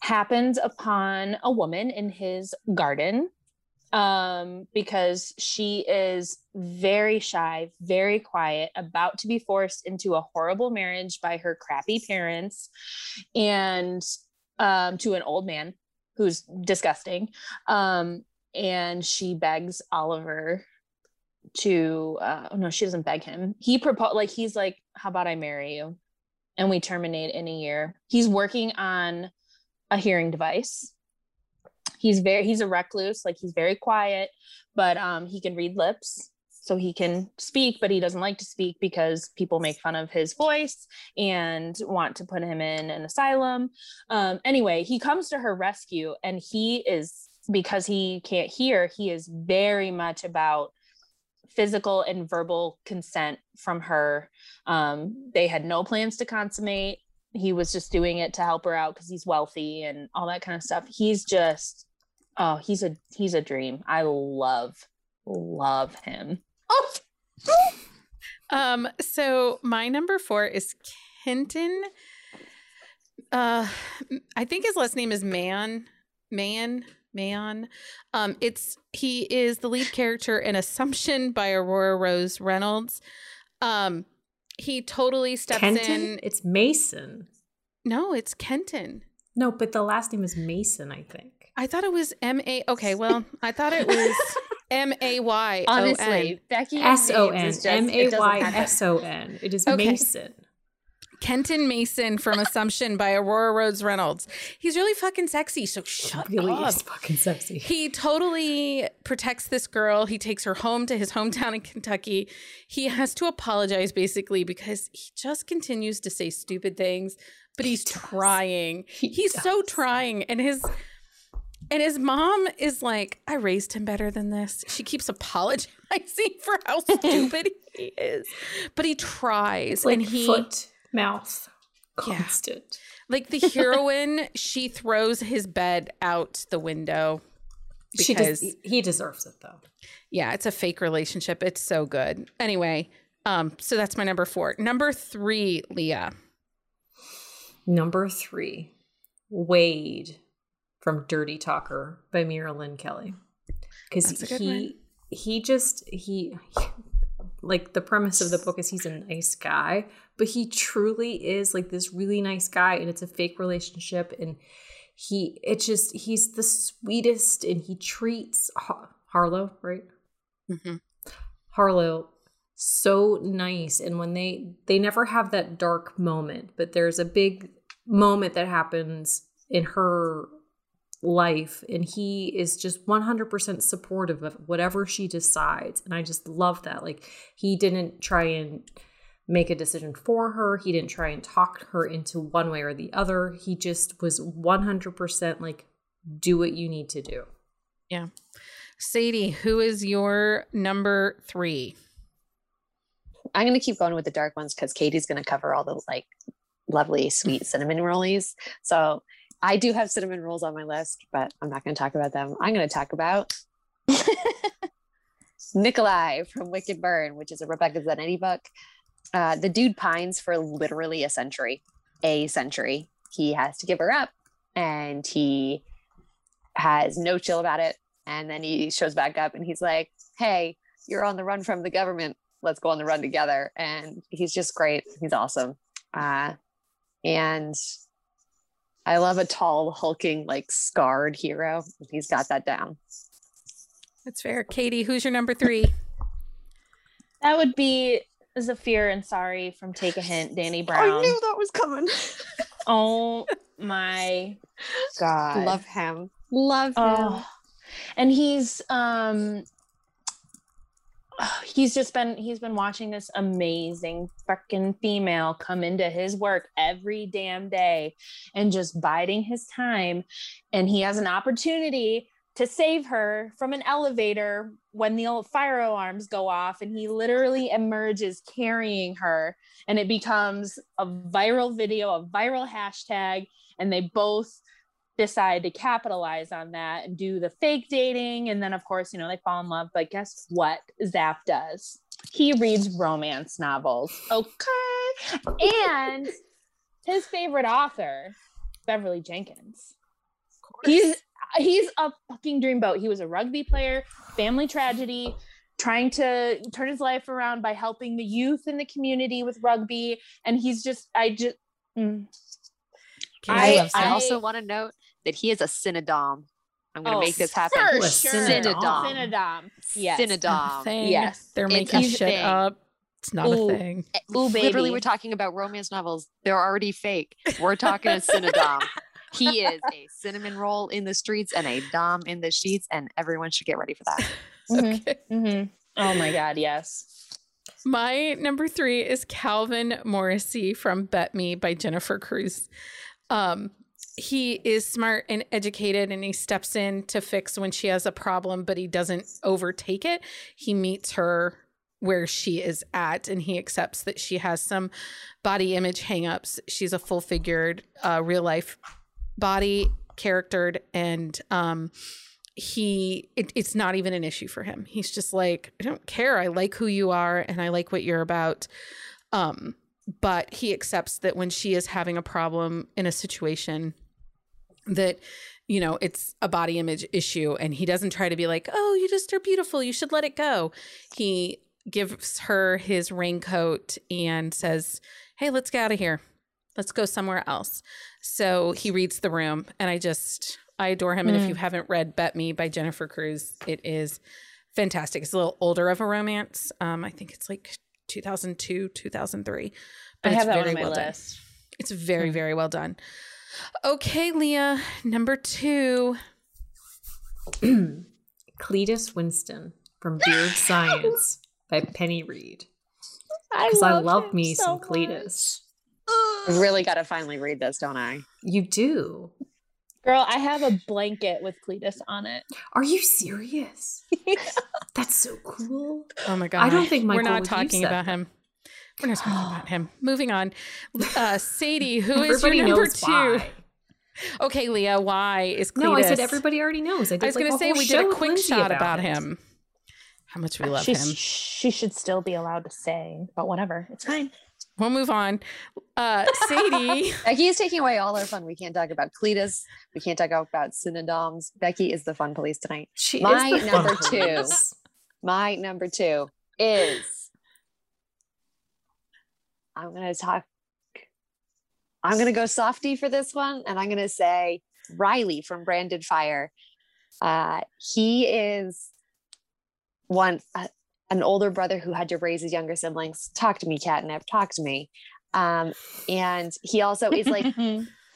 happens upon a woman in his garden because she is very shy, very quiet, about to be forced into a horrible marriage by her crappy parents and to an old man who's disgusting. And she begs Oliver to no, she doesn't beg him. He proposed, like, he's like, how about I marry you and we terminate in a year. He's working on a hearing device. He's a recluse, like, he's very quiet, but he can read lips, so he can speak, but he doesn't like to speak because people make fun of his voice and want to put him in an asylum. Anyway, he comes to her rescue, and he is, because he can't hear, he is very much about physical and verbal consent from her. They had no plans to consummate. He was just doing it to help her out because he's wealthy and all that kind of stuff. He's just, he's a dream. I love him. Oh. So my number 4 is Kenton. I think his last name is Mann. He is the lead character in Assumption by Aurora Rose Reynolds. He totally steps in. It's Mason. No, it's Kenton. No, but the last name is Mason, I think. I thought it was M-A. Okay, well, I thought it was M-A-Y-O-N. Honestly, Becky S-O-N. M-A-Y-S-O-N. It is Mason. Kenton Mason from Assumption by Aurora Rhodes Reynolds. He's really fucking sexy, so shut up. He is fucking sexy. He totally protects this girl. He takes her home to his hometown in Kentucky. He has to apologize, basically, because he just continues to say stupid things, but he's trying. He's so trying. And his mom is like, I raised him better than this. She keeps apologizing for how stupid he is. But he tries. Like, and he... foot-mouth constant. Yeah. Like the heroine, she throws his bed out the window. Because he deserves it, though. Yeah, it's a fake relationship. It's so good. Anyway, so that's my number 4. Number 3, Leah. Number 3, Wade. From Dirty Talker by Mira Lynn Kelly. Because he the premise of the book is he's a nice guy, but he truly is like this really nice guy, and it's a fake relationship, and he's the sweetest, and he treats Harlow, right? Mm-hmm. Harlow so nice, and when they never have that dark moment, but there's a big moment that happens in her life, and he is just 100% supportive of whatever she decides, and I just love that. Like, he didn't try and make a decision for her. He didn't try and talk her into one way or the other. He just was 100% like, do what you need to do. Yeah. Sadie, who is your number 3? I'm going to keep going with the dark ones because Katie's going to cover all the like lovely sweet cinnamon rollies. So I do have cinnamon rolls on my list, but I'm not going to talk about them. I'm going to talk about Nikolai from Wicked Burn, which is a Rebecca Zanetti book. The dude pines for literally a century. He has to give her up, and he has no chill about it. And then he shows back up and he's like, hey, you're on the run from the government. Let's go on the run together. And he's just great. He's awesome. And I love a tall, hulking, like scarred hero. He's got that down. That's fair. Katie, who's your number 3? That would be Zafir Ansari from Take a Hint, Danny Brown. I knew that was coming. Oh my God. Love him. Love him. And he's been watching this amazing fucking female come into his work every damn day and just biding his time. And he has an opportunity to save her from an elevator when the old fire alarms go off, and he literally emerges carrying her, and it becomes a viral video, a viral hashtag. And they both decide to capitalize on that and do the fake dating. And then, of course, you know, they fall in love. But guess what Zaf does? He reads romance novels. Okay. And his favorite author, Beverly Jenkins. He's a fucking dreamboat. He was a rugby player, family tragedy, trying to turn his life around by helping the youth in the community with rugby. And he's just, I also want to note that he is a Cynodom. I'm going to make this happen. Sure. Cynodom. Yes. Cynodom. Yes. They're making shit up. It's not a thing. Ooh, baby. Literally, we're talking about romance novels. They're already fake. We're talking a Cynodom. He is a cinnamon roll in the streets and a dom in the sheets, and everyone should get ready for that. Okay. Mm-hmm. Oh, my God. Yes. My number 3 is Calvin Morrissey from Bet Me by Jennifer Cruz. He is smart and educated, and he steps in to Fix when she has a problem, but he doesn't overtake it. He meets her where she is at, and he accepts that she has some body image hangups. She's a full-figured, real life body, charactered, and it's not even an issue for him. He's just like, I don't care. I like who you are, and I like what you're about. But he accepts that when she is having a problem in a situation that, you know, it's a body image issue, and he doesn't try to be like, oh, you just are beautiful, you should let it go. He gives her his raincoat and says, hey, let's get out of here. Let's go somewhere else. So he reads The Room, and I adore him. And if you haven't read Bet Me by Jennifer Cruz, it is fantastic. It's a little older of a romance. I think it's like 2002, 2003, But I have that on my list. It's very, very well done. Okay, Leah, number two. Cletus Winston from Beard Science by Penny Reed. Because I love me so some Cletus. I really got to finally read this, don't I? You do. Girl, I have a blanket with Cletus on it. Are you serious? Yeah. That's so cool. Oh my God. I don't think Michael would use that. We're not talking about him. We're not talking about him. Moving on. Sadie, who is your number two? Why. Okay, Leah, why is Cletus? No, I said everybody already knows. I was like, going to say we did a quick Lindsay shot about him. How much we love him. She should still be allowed to say, but whatever. It's fine. We'll move on. Sadie. Becky is taking away all our fun. We can't talk about Cletus. We can't talk about synonyms. Becky is the fun police tonight. She is the number two. My number two is I'm going to go softy for this one. And I'm going to say Riley from Branded Fire. He is an older brother who had to raise his younger siblings. Talk to me, catnip. Talk to me. And he also is like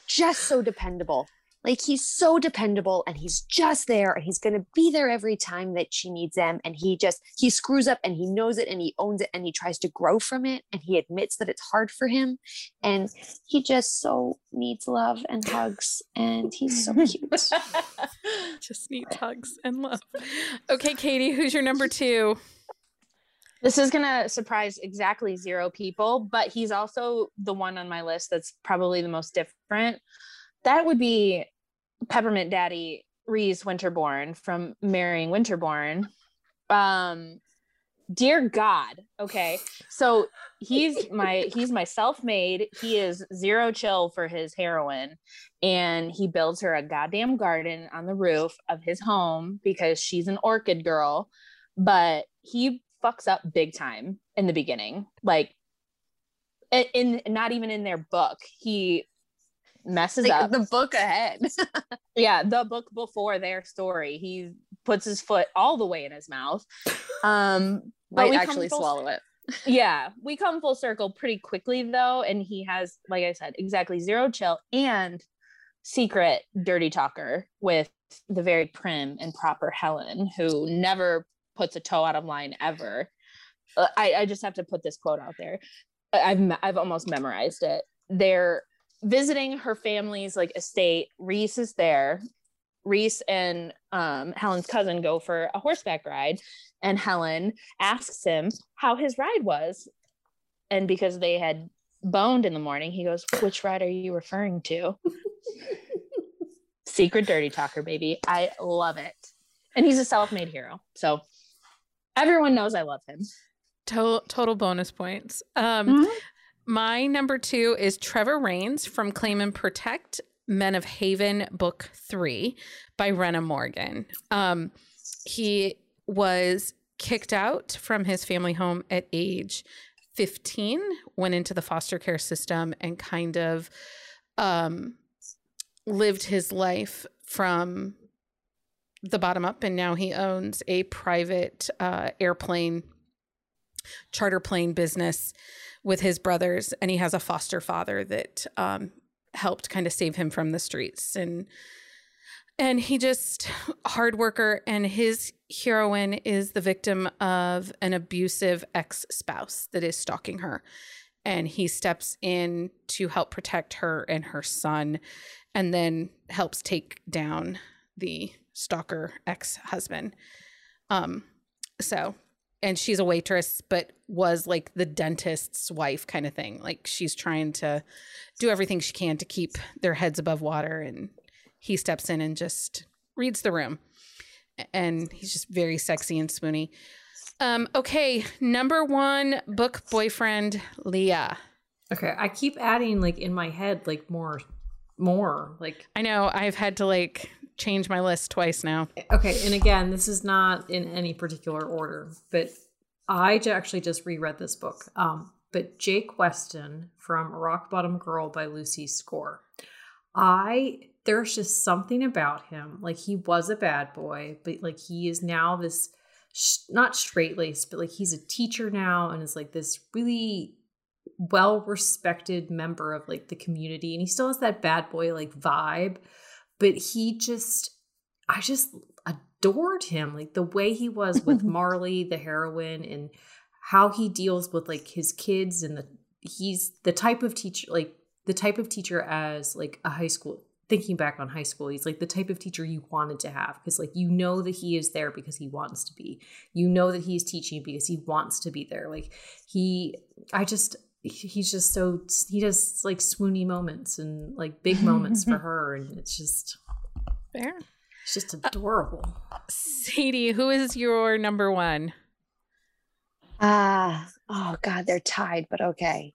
just so dependable. Like he's so dependable and he's just there and he's going to be there every time that she needs him. And he screws up and he knows it and he owns it and he tries to grow from it. And he admits that it's hard for him. And he just so needs love and hugs. And he's so cute. Just needs hugs and love. Okay, Katie, who's your number two? This is going to surprise exactly zero people, but he's also the one on my list that's probably the most different. That would be Peppermint Daddy Reese Winterbourne from Marrying Winterbourne. Dear God. Okay. So he's my self-made. He is zero chill for his heroine. And he builds her a goddamn garden on the roof of his home because she's an orchid girl. But he fucks up big time in the beginning. Like in not even in their book. He messes up the book ahead. Yeah, the book before their story. He puts his foot all the way in his mouth. Might actually swallow it. Yeah, we come full circle pretty quickly though, and he has, like I said, exactly zero chill and secret dirty talker with the very prim and proper Helen, who never puts a toe out of line ever. I just have to put this quote out there. I've almost memorized it. They're visiting her family's like estate. Reese is there. Reese and Helen's cousin go for a horseback ride, and Helen asks him how his ride was, and because they had boned in the morning, he goes, "Which ride are you referring to?" Secret dirty talker, baby. I love it. And he's a self-made hero, so everyone knows I love him. Total bonus points. Mm-hmm. My number two is Trevor Raines from Claim and Protect, Men of Haven, Book 3 by Renna Morgan. He was kicked out from his family home at age 15, went into the foster care system, and kind of lived his life from the bottom up. And now he owns a private charter plane business with his brothers, and he has a foster father that helped kind of save him from the streets. And he just hard worker, and his heroine is the victim of an abusive ex-spouse that is stalking her. And he steps in to help protect her and her son, and then helps take down the stalker ex-husband. And she's a waitress, but was like the dentist's wife kind of thing. Like she's trying to do everything she can to keep their heads above water. And he steps in and just reads the room. And he's just very sexy and swoony. Okay, number one book boyfriend, Leah. Okay, I keep adding like in my head like more. Like I know I've had to like change my list twice now. Okay, and again, this is not in any particular order, but I actually just reread this book. But Jake Weston from Rock Bottom Girl by Lucy Score. There's just something about him. Like he was a bad boy, but like he is now this not straight-laced, but like he's a teacher now and is like this really well-respected member of like the community, and he still has that bad boy like vibe, but he just, I just adored him, like the way he was with Marley, the heroine, and how he deals with like his kids, and he's the type of teacher, like the type of teacher as like a high school, thinking back on high school, he's like the type of teacher you wanted to have, because like you know that he is there because he wants to be, you know that he's teaching because he wants to be there, like he's just so, he does like swoony moments and like big moments for her, and it's just fair. It's just adorable. Sadie, who is your number one? Oh God, they're tied, but okay.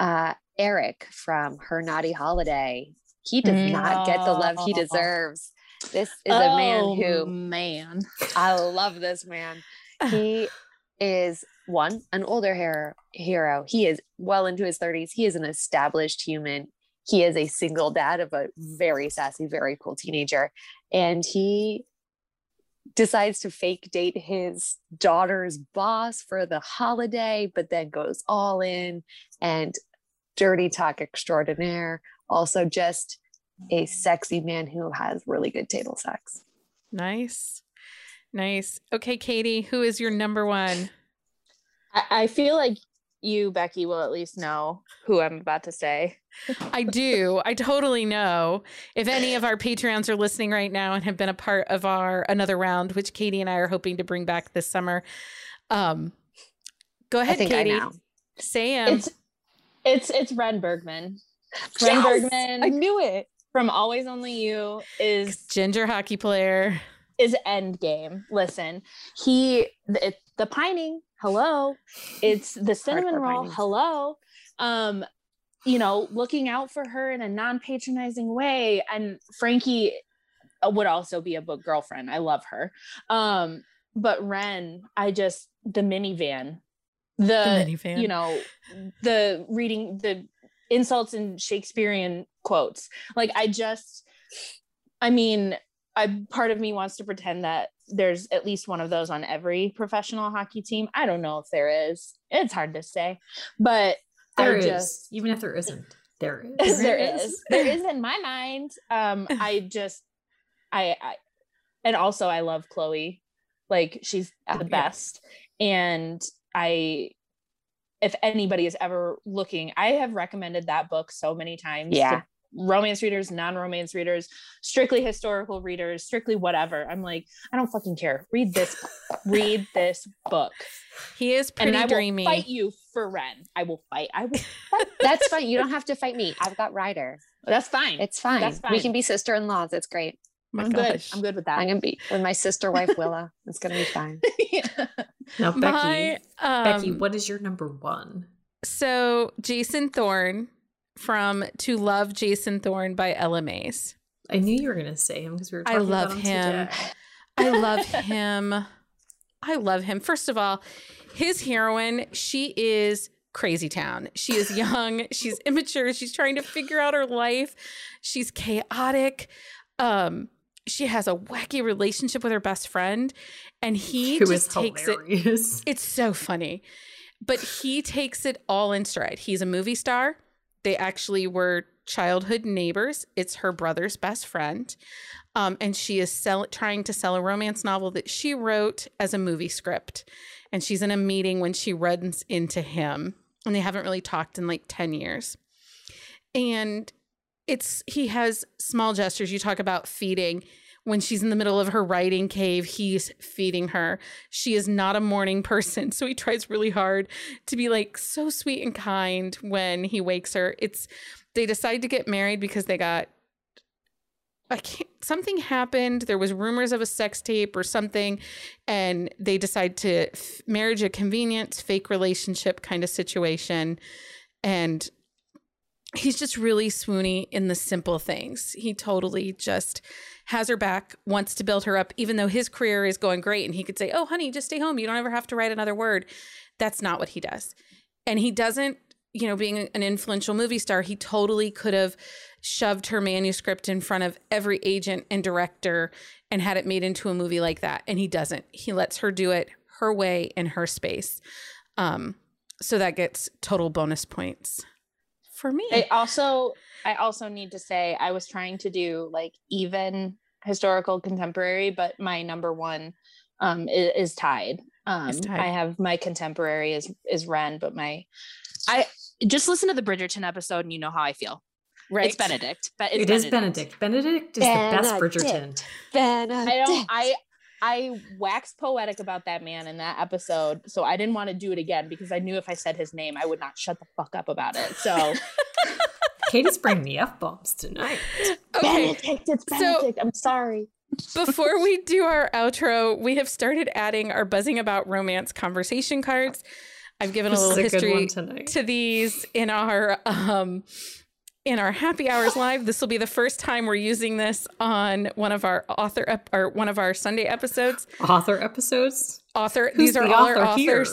Eric from Her Naughty Holiday. He does not get the love he deserves. This is a man who, man, I love this man. He is one, an older hero. He is well into his 30s. He is an established human. He is a single dad of a very sassy, very cool teenager. And he decides to fake date his daughter's boss for the holiday, but then goes all in and dirty talk extraordinaire. Also just a sexy man who has really good table sex. Nice. Nice. Okay, Katie, who is your number one? I feel like you, Becky, will at least know who I'm about to say. I do. I totally know. If any of our Patreons are listening right now and have been a part of our another round, which Katie and I are hoping to bring back this summer. Go ahead, Katie. I know. Sam. It's Ren Bergman. Ren Bergman. I knew it. From Always Only You is ginger hockey player. Is Endgame. Listen, the pining. Hello. It's the cinnamon roll. Pining. Hello. You know, looking out for her in a non-patronizing way. And Frankie would also be a book girlfriend. I love her. But Ren, the minivan, you know, the reading, the insults and Shakespearean quotes. Like, part of me wants to pretend that there's at least one of those on every professional hockey team. I don't know if there is. It's hard to say, but there is. Even if there isn't, there is. There is in my mind. And also I love Chloe. Like, she's the best. And if anybody is ever looking, I have recommended that book so many times. Yeah. To romance readers, non-romance readers, strictly historical readers, strictly whatever. I'm like, I don't fucking care. Read this book. He is pretty dreamy. I will fight you for Ren. I will fight. That's fine. You don't have to fight me. I've got Ryder. That's fine. It's fine. That's fine. We can be sister-in-laws. It's great. I'm good with that. I'm going to be with my sister wife, Willa. It's going to be fine. Yeah. Now, Becky, what is your number one? So Jason Thorne from To Love Jason Thorne by Ella Mays. I knew you were going to say him because we were talking about him. I love him. First of all, his heroine, she is crazy town. She is young. She's immature. She's trying to figure out her life. She's chaotic. She has a wacky relationship with her best friend, and he just takes hilarious. It's so funny, but he takes it all in stride. He's a movie star. They actually were childhood neighbors. It's her brother's best friend. And she is trying to sell a romance novel that she wrote as a movie script. And she's in a meeting when she runs into him, and they haven't really talked in like 10 years. And he has small gestures. You talk about feeding. When she's in the middle of her writing cave, he's feeding her. She is not a morning person, so he tries really hard to be like so sweet and kind when he wakes her. They decide to get married because they got something happened. There was rumors of a sex tape or something, and they decide to marriage a convenience, fake relationship kind of situation. And he's just really swoony in the simple things. He totally just has her back, wants to build her up, even though his career is going great. And he could say, oh, honey, just stay home. You don't ever have to write another word. That's not what he does. And he doesn't, you know, being an influential movie star, he totally could have shoved her manuscript in front of every agent and director and had it made into a movie like that. And he doesn't. He lets her do it her way in her space. So that gets total bonus points for me. I also need to say I was trying to do like even historical contemporary, but my number one is tied. I have my contemporary is Ren, but I just listen to the Bridgerton episode and you know how I feel. Right. It's Benedict. It is Benedict. Benedict is the best Bridgerton. Benedict. I waxed poetic about that man in that episode, so I didn't want to do it again because I knew if I said his name, I would not shut the fuck up about it. So Katie's bringing the F-bombs tonight. Okay. Benedict, it's Benedict. So, I'm sorry. Before we do our outro, we have started adding our Buzzing About Romance conversation cards. I've given a little history to these in our in our happy hours live. This will be the first time we're using this on one of our one of our Sunday episodes. Author episodes? Author. Who's these are the all author our authors.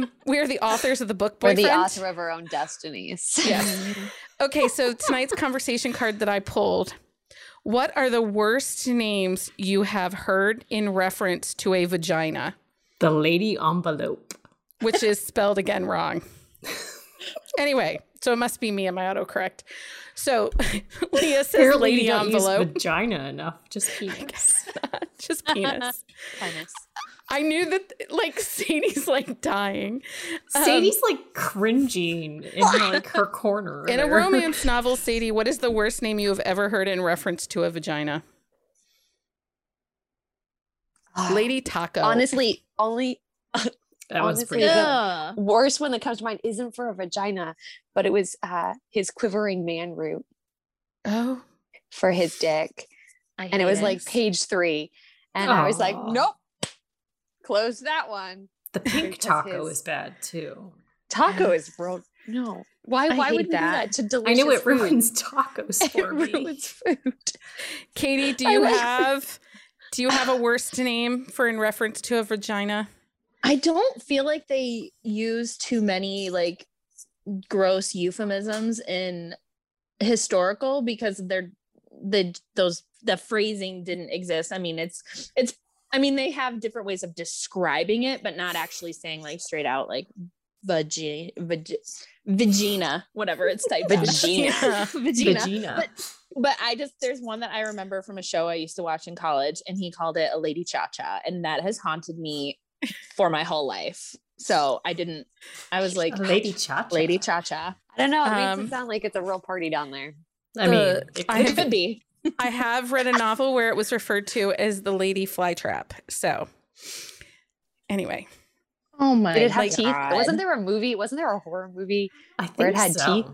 Here? We are the authors of the book Boyfriend. We're the author of our own destinies. Yes. Okay, so tonight's conversation card that I pulled. What are the worst names you have heard in reference to a vagina? The lady envelope. Which is spelled again wrong. Anyway. So it must be me and my autocorrect. So Leah says apparently lady envelope. Use vagina enough. Just penis. Just penis. Penis. I knew that like Sadie's like dying. Sadie's like cringing in like her corner. In a romance novel, Sadie, what is the worst name you have ever heard in reference to a vagina? Lady Taco. Honestly, only... That was pretty good. The worst one that comes to mind isn't for a vagina, but it was his quivering man root. Oh, for his dick, and it was like page 3, and aww. I was like, nope, close that one. The pink taco is bad too. Taco is real. No, why would that? Do that to delicious? I know it ruins tacos for me. It ruins food. Katie, do you have a worst name for in reference to a vagina? I don't feel like they use too many like gross euphemisms in historical because the phrasing didn't exist. I mean, it's they have different ways of describing it, but not actually saying like straight out like vagina, whatever it's typed out. Vagina. But there's one that I remember from a show I used to watch in college, and he called it a lady cha-cha, and that has haunted me for my whole life. So I was like, Lady Cha-Cha. I don't know. It makes it sound like it's a real party down there. I mean, it could be. I have read a novel where it was referred to as the Lady Flytrap. So anyway. Oh my God. Did it have teeth? Wasn't there a movie? Wasn't there a horror movie where it had teeth?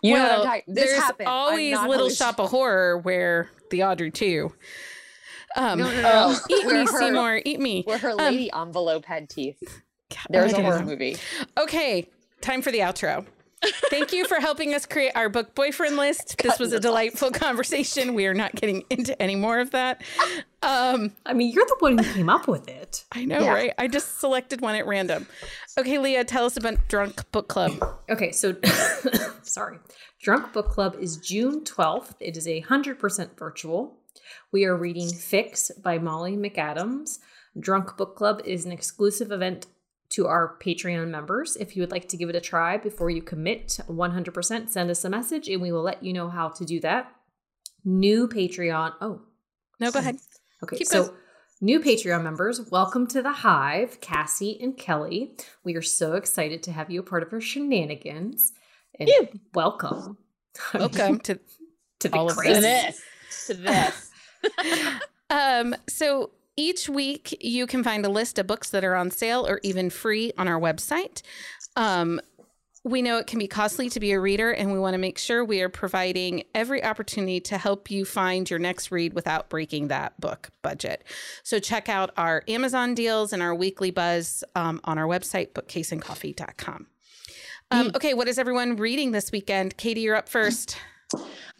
You know, there's always Little Shop of Horror where the Audrey too. No. Eat me, Seymour, eat me. Where her lady envelope had teeth. There was a horror movie. Okay, time for the outro. Thank you for helping us create our book boyfriend list. This was a delightful conversation. We are not getting into any more of that. I mean, you're the one who came up with it. I know, yeah. Right? I just selected one at random. Okay, Leah, tell us about Drunk Book Club. Okay, so, sorry. Drunk Book Club is June 12th. It is 100% virtual. We are reading Fix by Molly McAdams. Drunk Book Club is an exclusive event to our Patreon members. If you would like to give it a try before you commit 100%, send us a message and we will let you know how to do that. New Patreon. Oh, no, go ahead. Okay, so new Patreon members, welcome to the Hive, Cassie and Kelly. We are so excited to have you a part of our shenanigans. And welcome. Welcome to the all of this. To this. So each week you can find a list of books that are on sale or even free on our website. We know it can be costly to be a reader, and we want to make sure we are providing every opportunity to help you find your next read without breaking that book budget. So check out our Amazon deals and our weekly buzz on our website, bookcaseandcoffee.com. Okay, what is everyone reading this weekend? Katie, you're up first.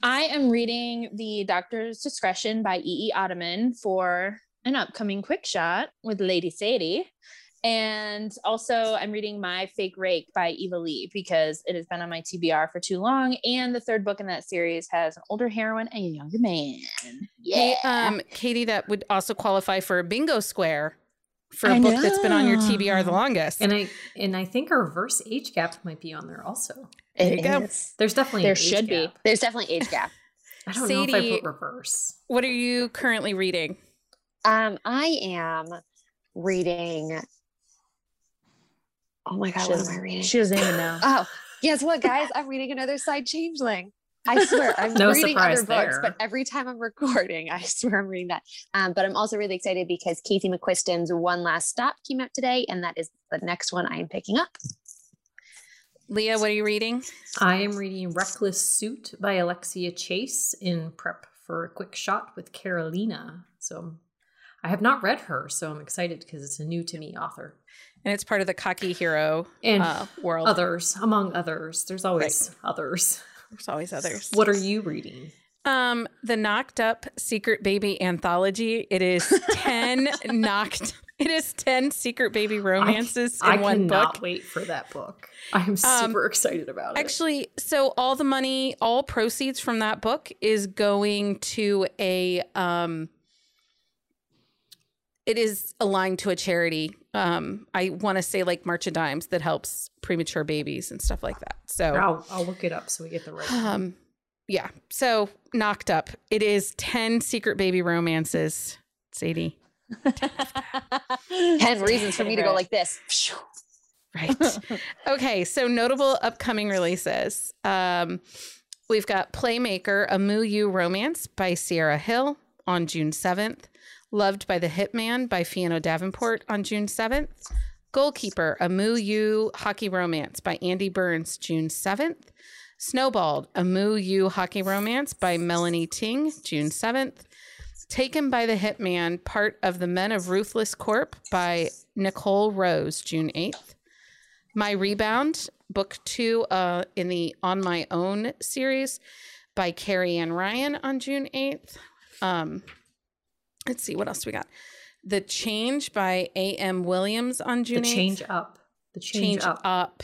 I am reading The Doctor's Discretion by E.E. Ottoman for an upcoming quick shot with Lady Sadie. And also I'm reading My Fake Rake by Eva Lee because it has been on my TBR for too long. And the third book in that series has an older heroine and a younger man. Yeah. Hey, Katie, that would also qualify for a bingo square for a book that's been on your TBR the longest. And I think a reverse age gap might be on there also. There's definitely an age gap. There's definitely age gap. I don't know if I put reverse. What are you currently reading? I am reading. Oh my God, what am I reading? She doesn't even know. Oh, guess what, guys? I'm reading another side changeling. I swear, I'm reading other books, but every time I'm recording, I swear I'm reading that. But I'm also really excited because Casey McQuiston's One Last Stop came out today, and that is the next one I am picking up. Leah, what are you reading? I am reading Reckless Suit by Alexia Chase in prep for a quick shot with Carolina. So I have not read her, so I'm excited because it's a new to me author. And it's part of the Cocky Hero and world. Others, among others. There's always others. There's always others. What are you reading? The Knocked Up Secret Baby Anthology. It is 10 10 secret baby romances in one book. I cannot wait for that book. I am super excited about it. Actually, so all the money, all proceeds from that book is going to a it is aligned to a charity. I want to say like March of Dimes that helps premature babies and stuff like that. So I'll look it up so we get the right one. Yeah. So Knocked Up. It is 10 secret baby romances. Sadie. 10 reasons for me to go like this. Right. Okay. So notable upcoming releases. We've got Playmaker, a Moo You romance by Sierra Hill on June 7th. Loved by the Hitman by Fiona Davenport on June 7th. Goalkeeper, a Moo You hockey romance by Andy Burns, June 7th. Snowballed, a Moo You hockey romance by Melanie Ting, June 7th. Taken by the Hitman, part of the Men of Ruthless Corp by Nicole Rose, June 8th. My Rebound, book 2 in the On My Own series by Carrie Ann Ryan on June 8th. Let's see, what else we got? The Change by A.M. Williams on June 8th. The Change Up.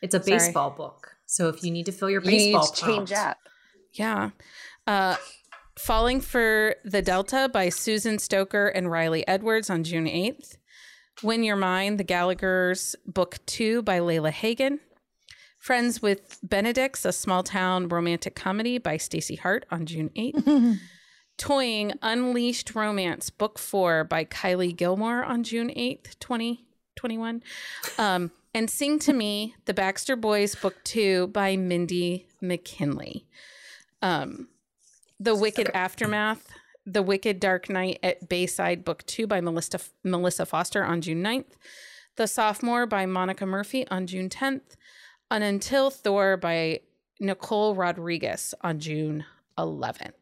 It's a baseball book. So if you need to fill your baseball prompt. Change Up. Yeah. Falling for the Delta by Susan Stoker and Riley Edwards on June 8th. Win Your Mind, The Gallagher's Book 2 by Layla Hagan. Friends with Benedict's, a small-town romantic comedy by Stacey Hart on June 8th. Toying, Unleashed Romance, Book 4 by Kylie Gilmore on June 8th, 2021. And Sing to Me, The Baxter Boys, Book 2 by Mindy McKinley. The Wicked Aftermath, The Wicked Dark Night at Bayside, Book 2 by Melissa Foster on June 9th. The Sophomore by Monica Murphy on June 10th. And Until Thor by Nicole Rodriguez on June 11th.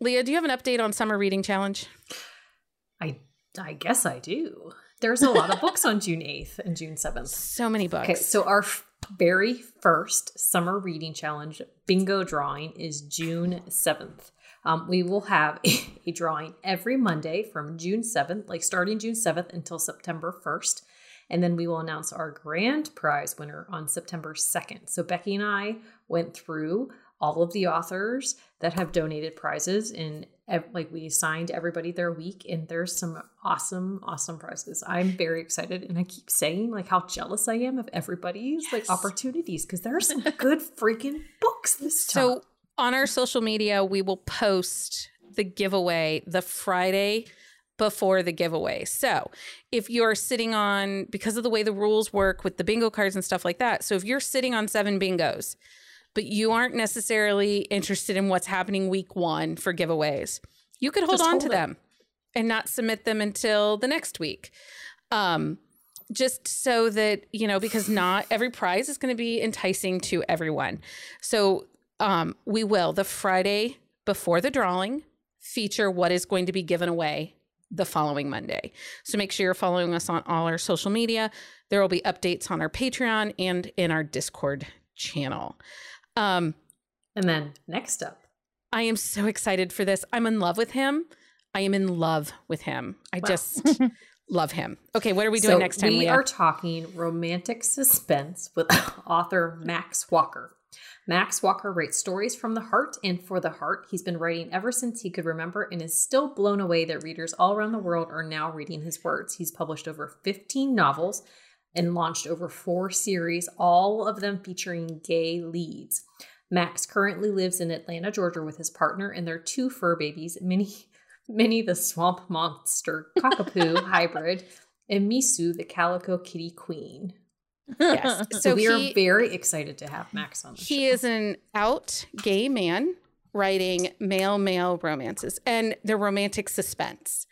Leah, do you have an update on Summer Reading Challenge? I guess I do. There's a lot of books on June 8th and June 7th. So many books. Okay, so our very first Summer Reading Challenge bingo drawing is June 7th. We will have a drawing every Monday from June 7th, like starting June 7th until September 1st. And then we will announce our grand prize winner on September 2nd. So Becky and I went through all of the authors that have donated prizes, and like we assigned everybody their week, and there's some awesome prizes. I'm very excited, and I keep saying like how jealous I am of everybody's like opportunities, because there are some good freaking books this time. So on our social media, we will post the giveaway the Friday before the giveaway. So if you're sitting on, because of the way the rules work with the bingo cards and stuff like that, so if you're sitting on 7 bingos, but you aren't necessarily interested in what's happening week one for giveaways, you could hold on to them and not submit them until the next week. Just so that, you know, because not every prize is going to be enticing to everyone. So we will, the Friday before the drawing, feature what is going to be given away the following Monday. So make sure you're following us on all our social media. There will be updates on our Patreon and in our Discord channel. And then next up, I am so excited for this. I'm in love with him. I just love him. Okay, what are we doing next time? We are talking romantic suspense with author Max Walker. Max Walker writes stories from the heart and for the heart. He's been writing ever since he could remember and is still blown away that readers all around the world are now reading his words. He's published over 15 novels and launched over 4 series, all of them featuring gay leads. Max currently lives in Atlanta, Georgia with his partner and their 2 fur babies, Minnie the Swamp Monster Cockapoo hybrid, and Misu the Calico Kitty Queen. Yes. So we are very excited to have Max on the show. He is an out gay man writing male romances and the romantic suspense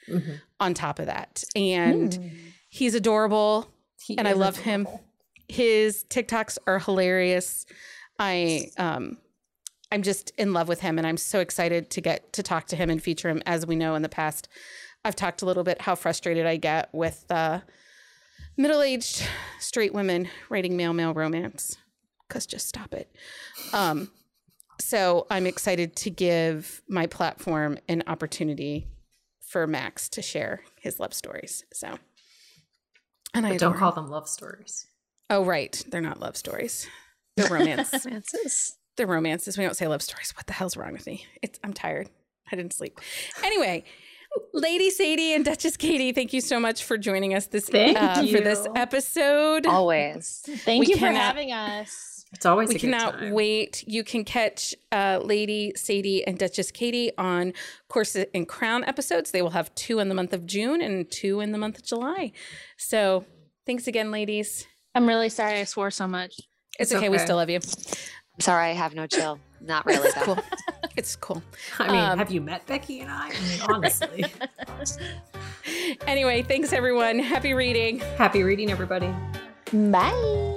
on top of that. And he's adorable. I love him. His TikToks are hilarious. I'm just in love with him, and I'm so excited to get to talk to him and feature him. As we know, in the past, I've talked a little bit how frustrated I get with middle-aged straight women writing male romance, because just stop it. So I'm excited to give my platform an opportunity for Max to share his love stories. So, don't call them love stories. Oh, right. They're not love stories. They're romances. They're romances. We don't say love stories. What the hell's wrong with me? I'm tired. I didn't sleep. Anyway, Lady Sadie and Duchess Katie, thank you so much for joining us for this episode. Always. Thank you for having us. It's always a good time. We cannot wait. You can catch Lady Sadie and Duchess Katie on Corset and Crown episodes. They will have 2 in the month of June and 2 in the month of July. So thanks again, ladies. I'm really sorry I swore so much. It's okay. We still love you. I'm sorry. I have no chill. Not really. It's cool. It's cool. I mean, have you met Becky and I? I mean, honestly. Anyway, thanks everyone. Happy reading. Happy reading, everybody. Bye.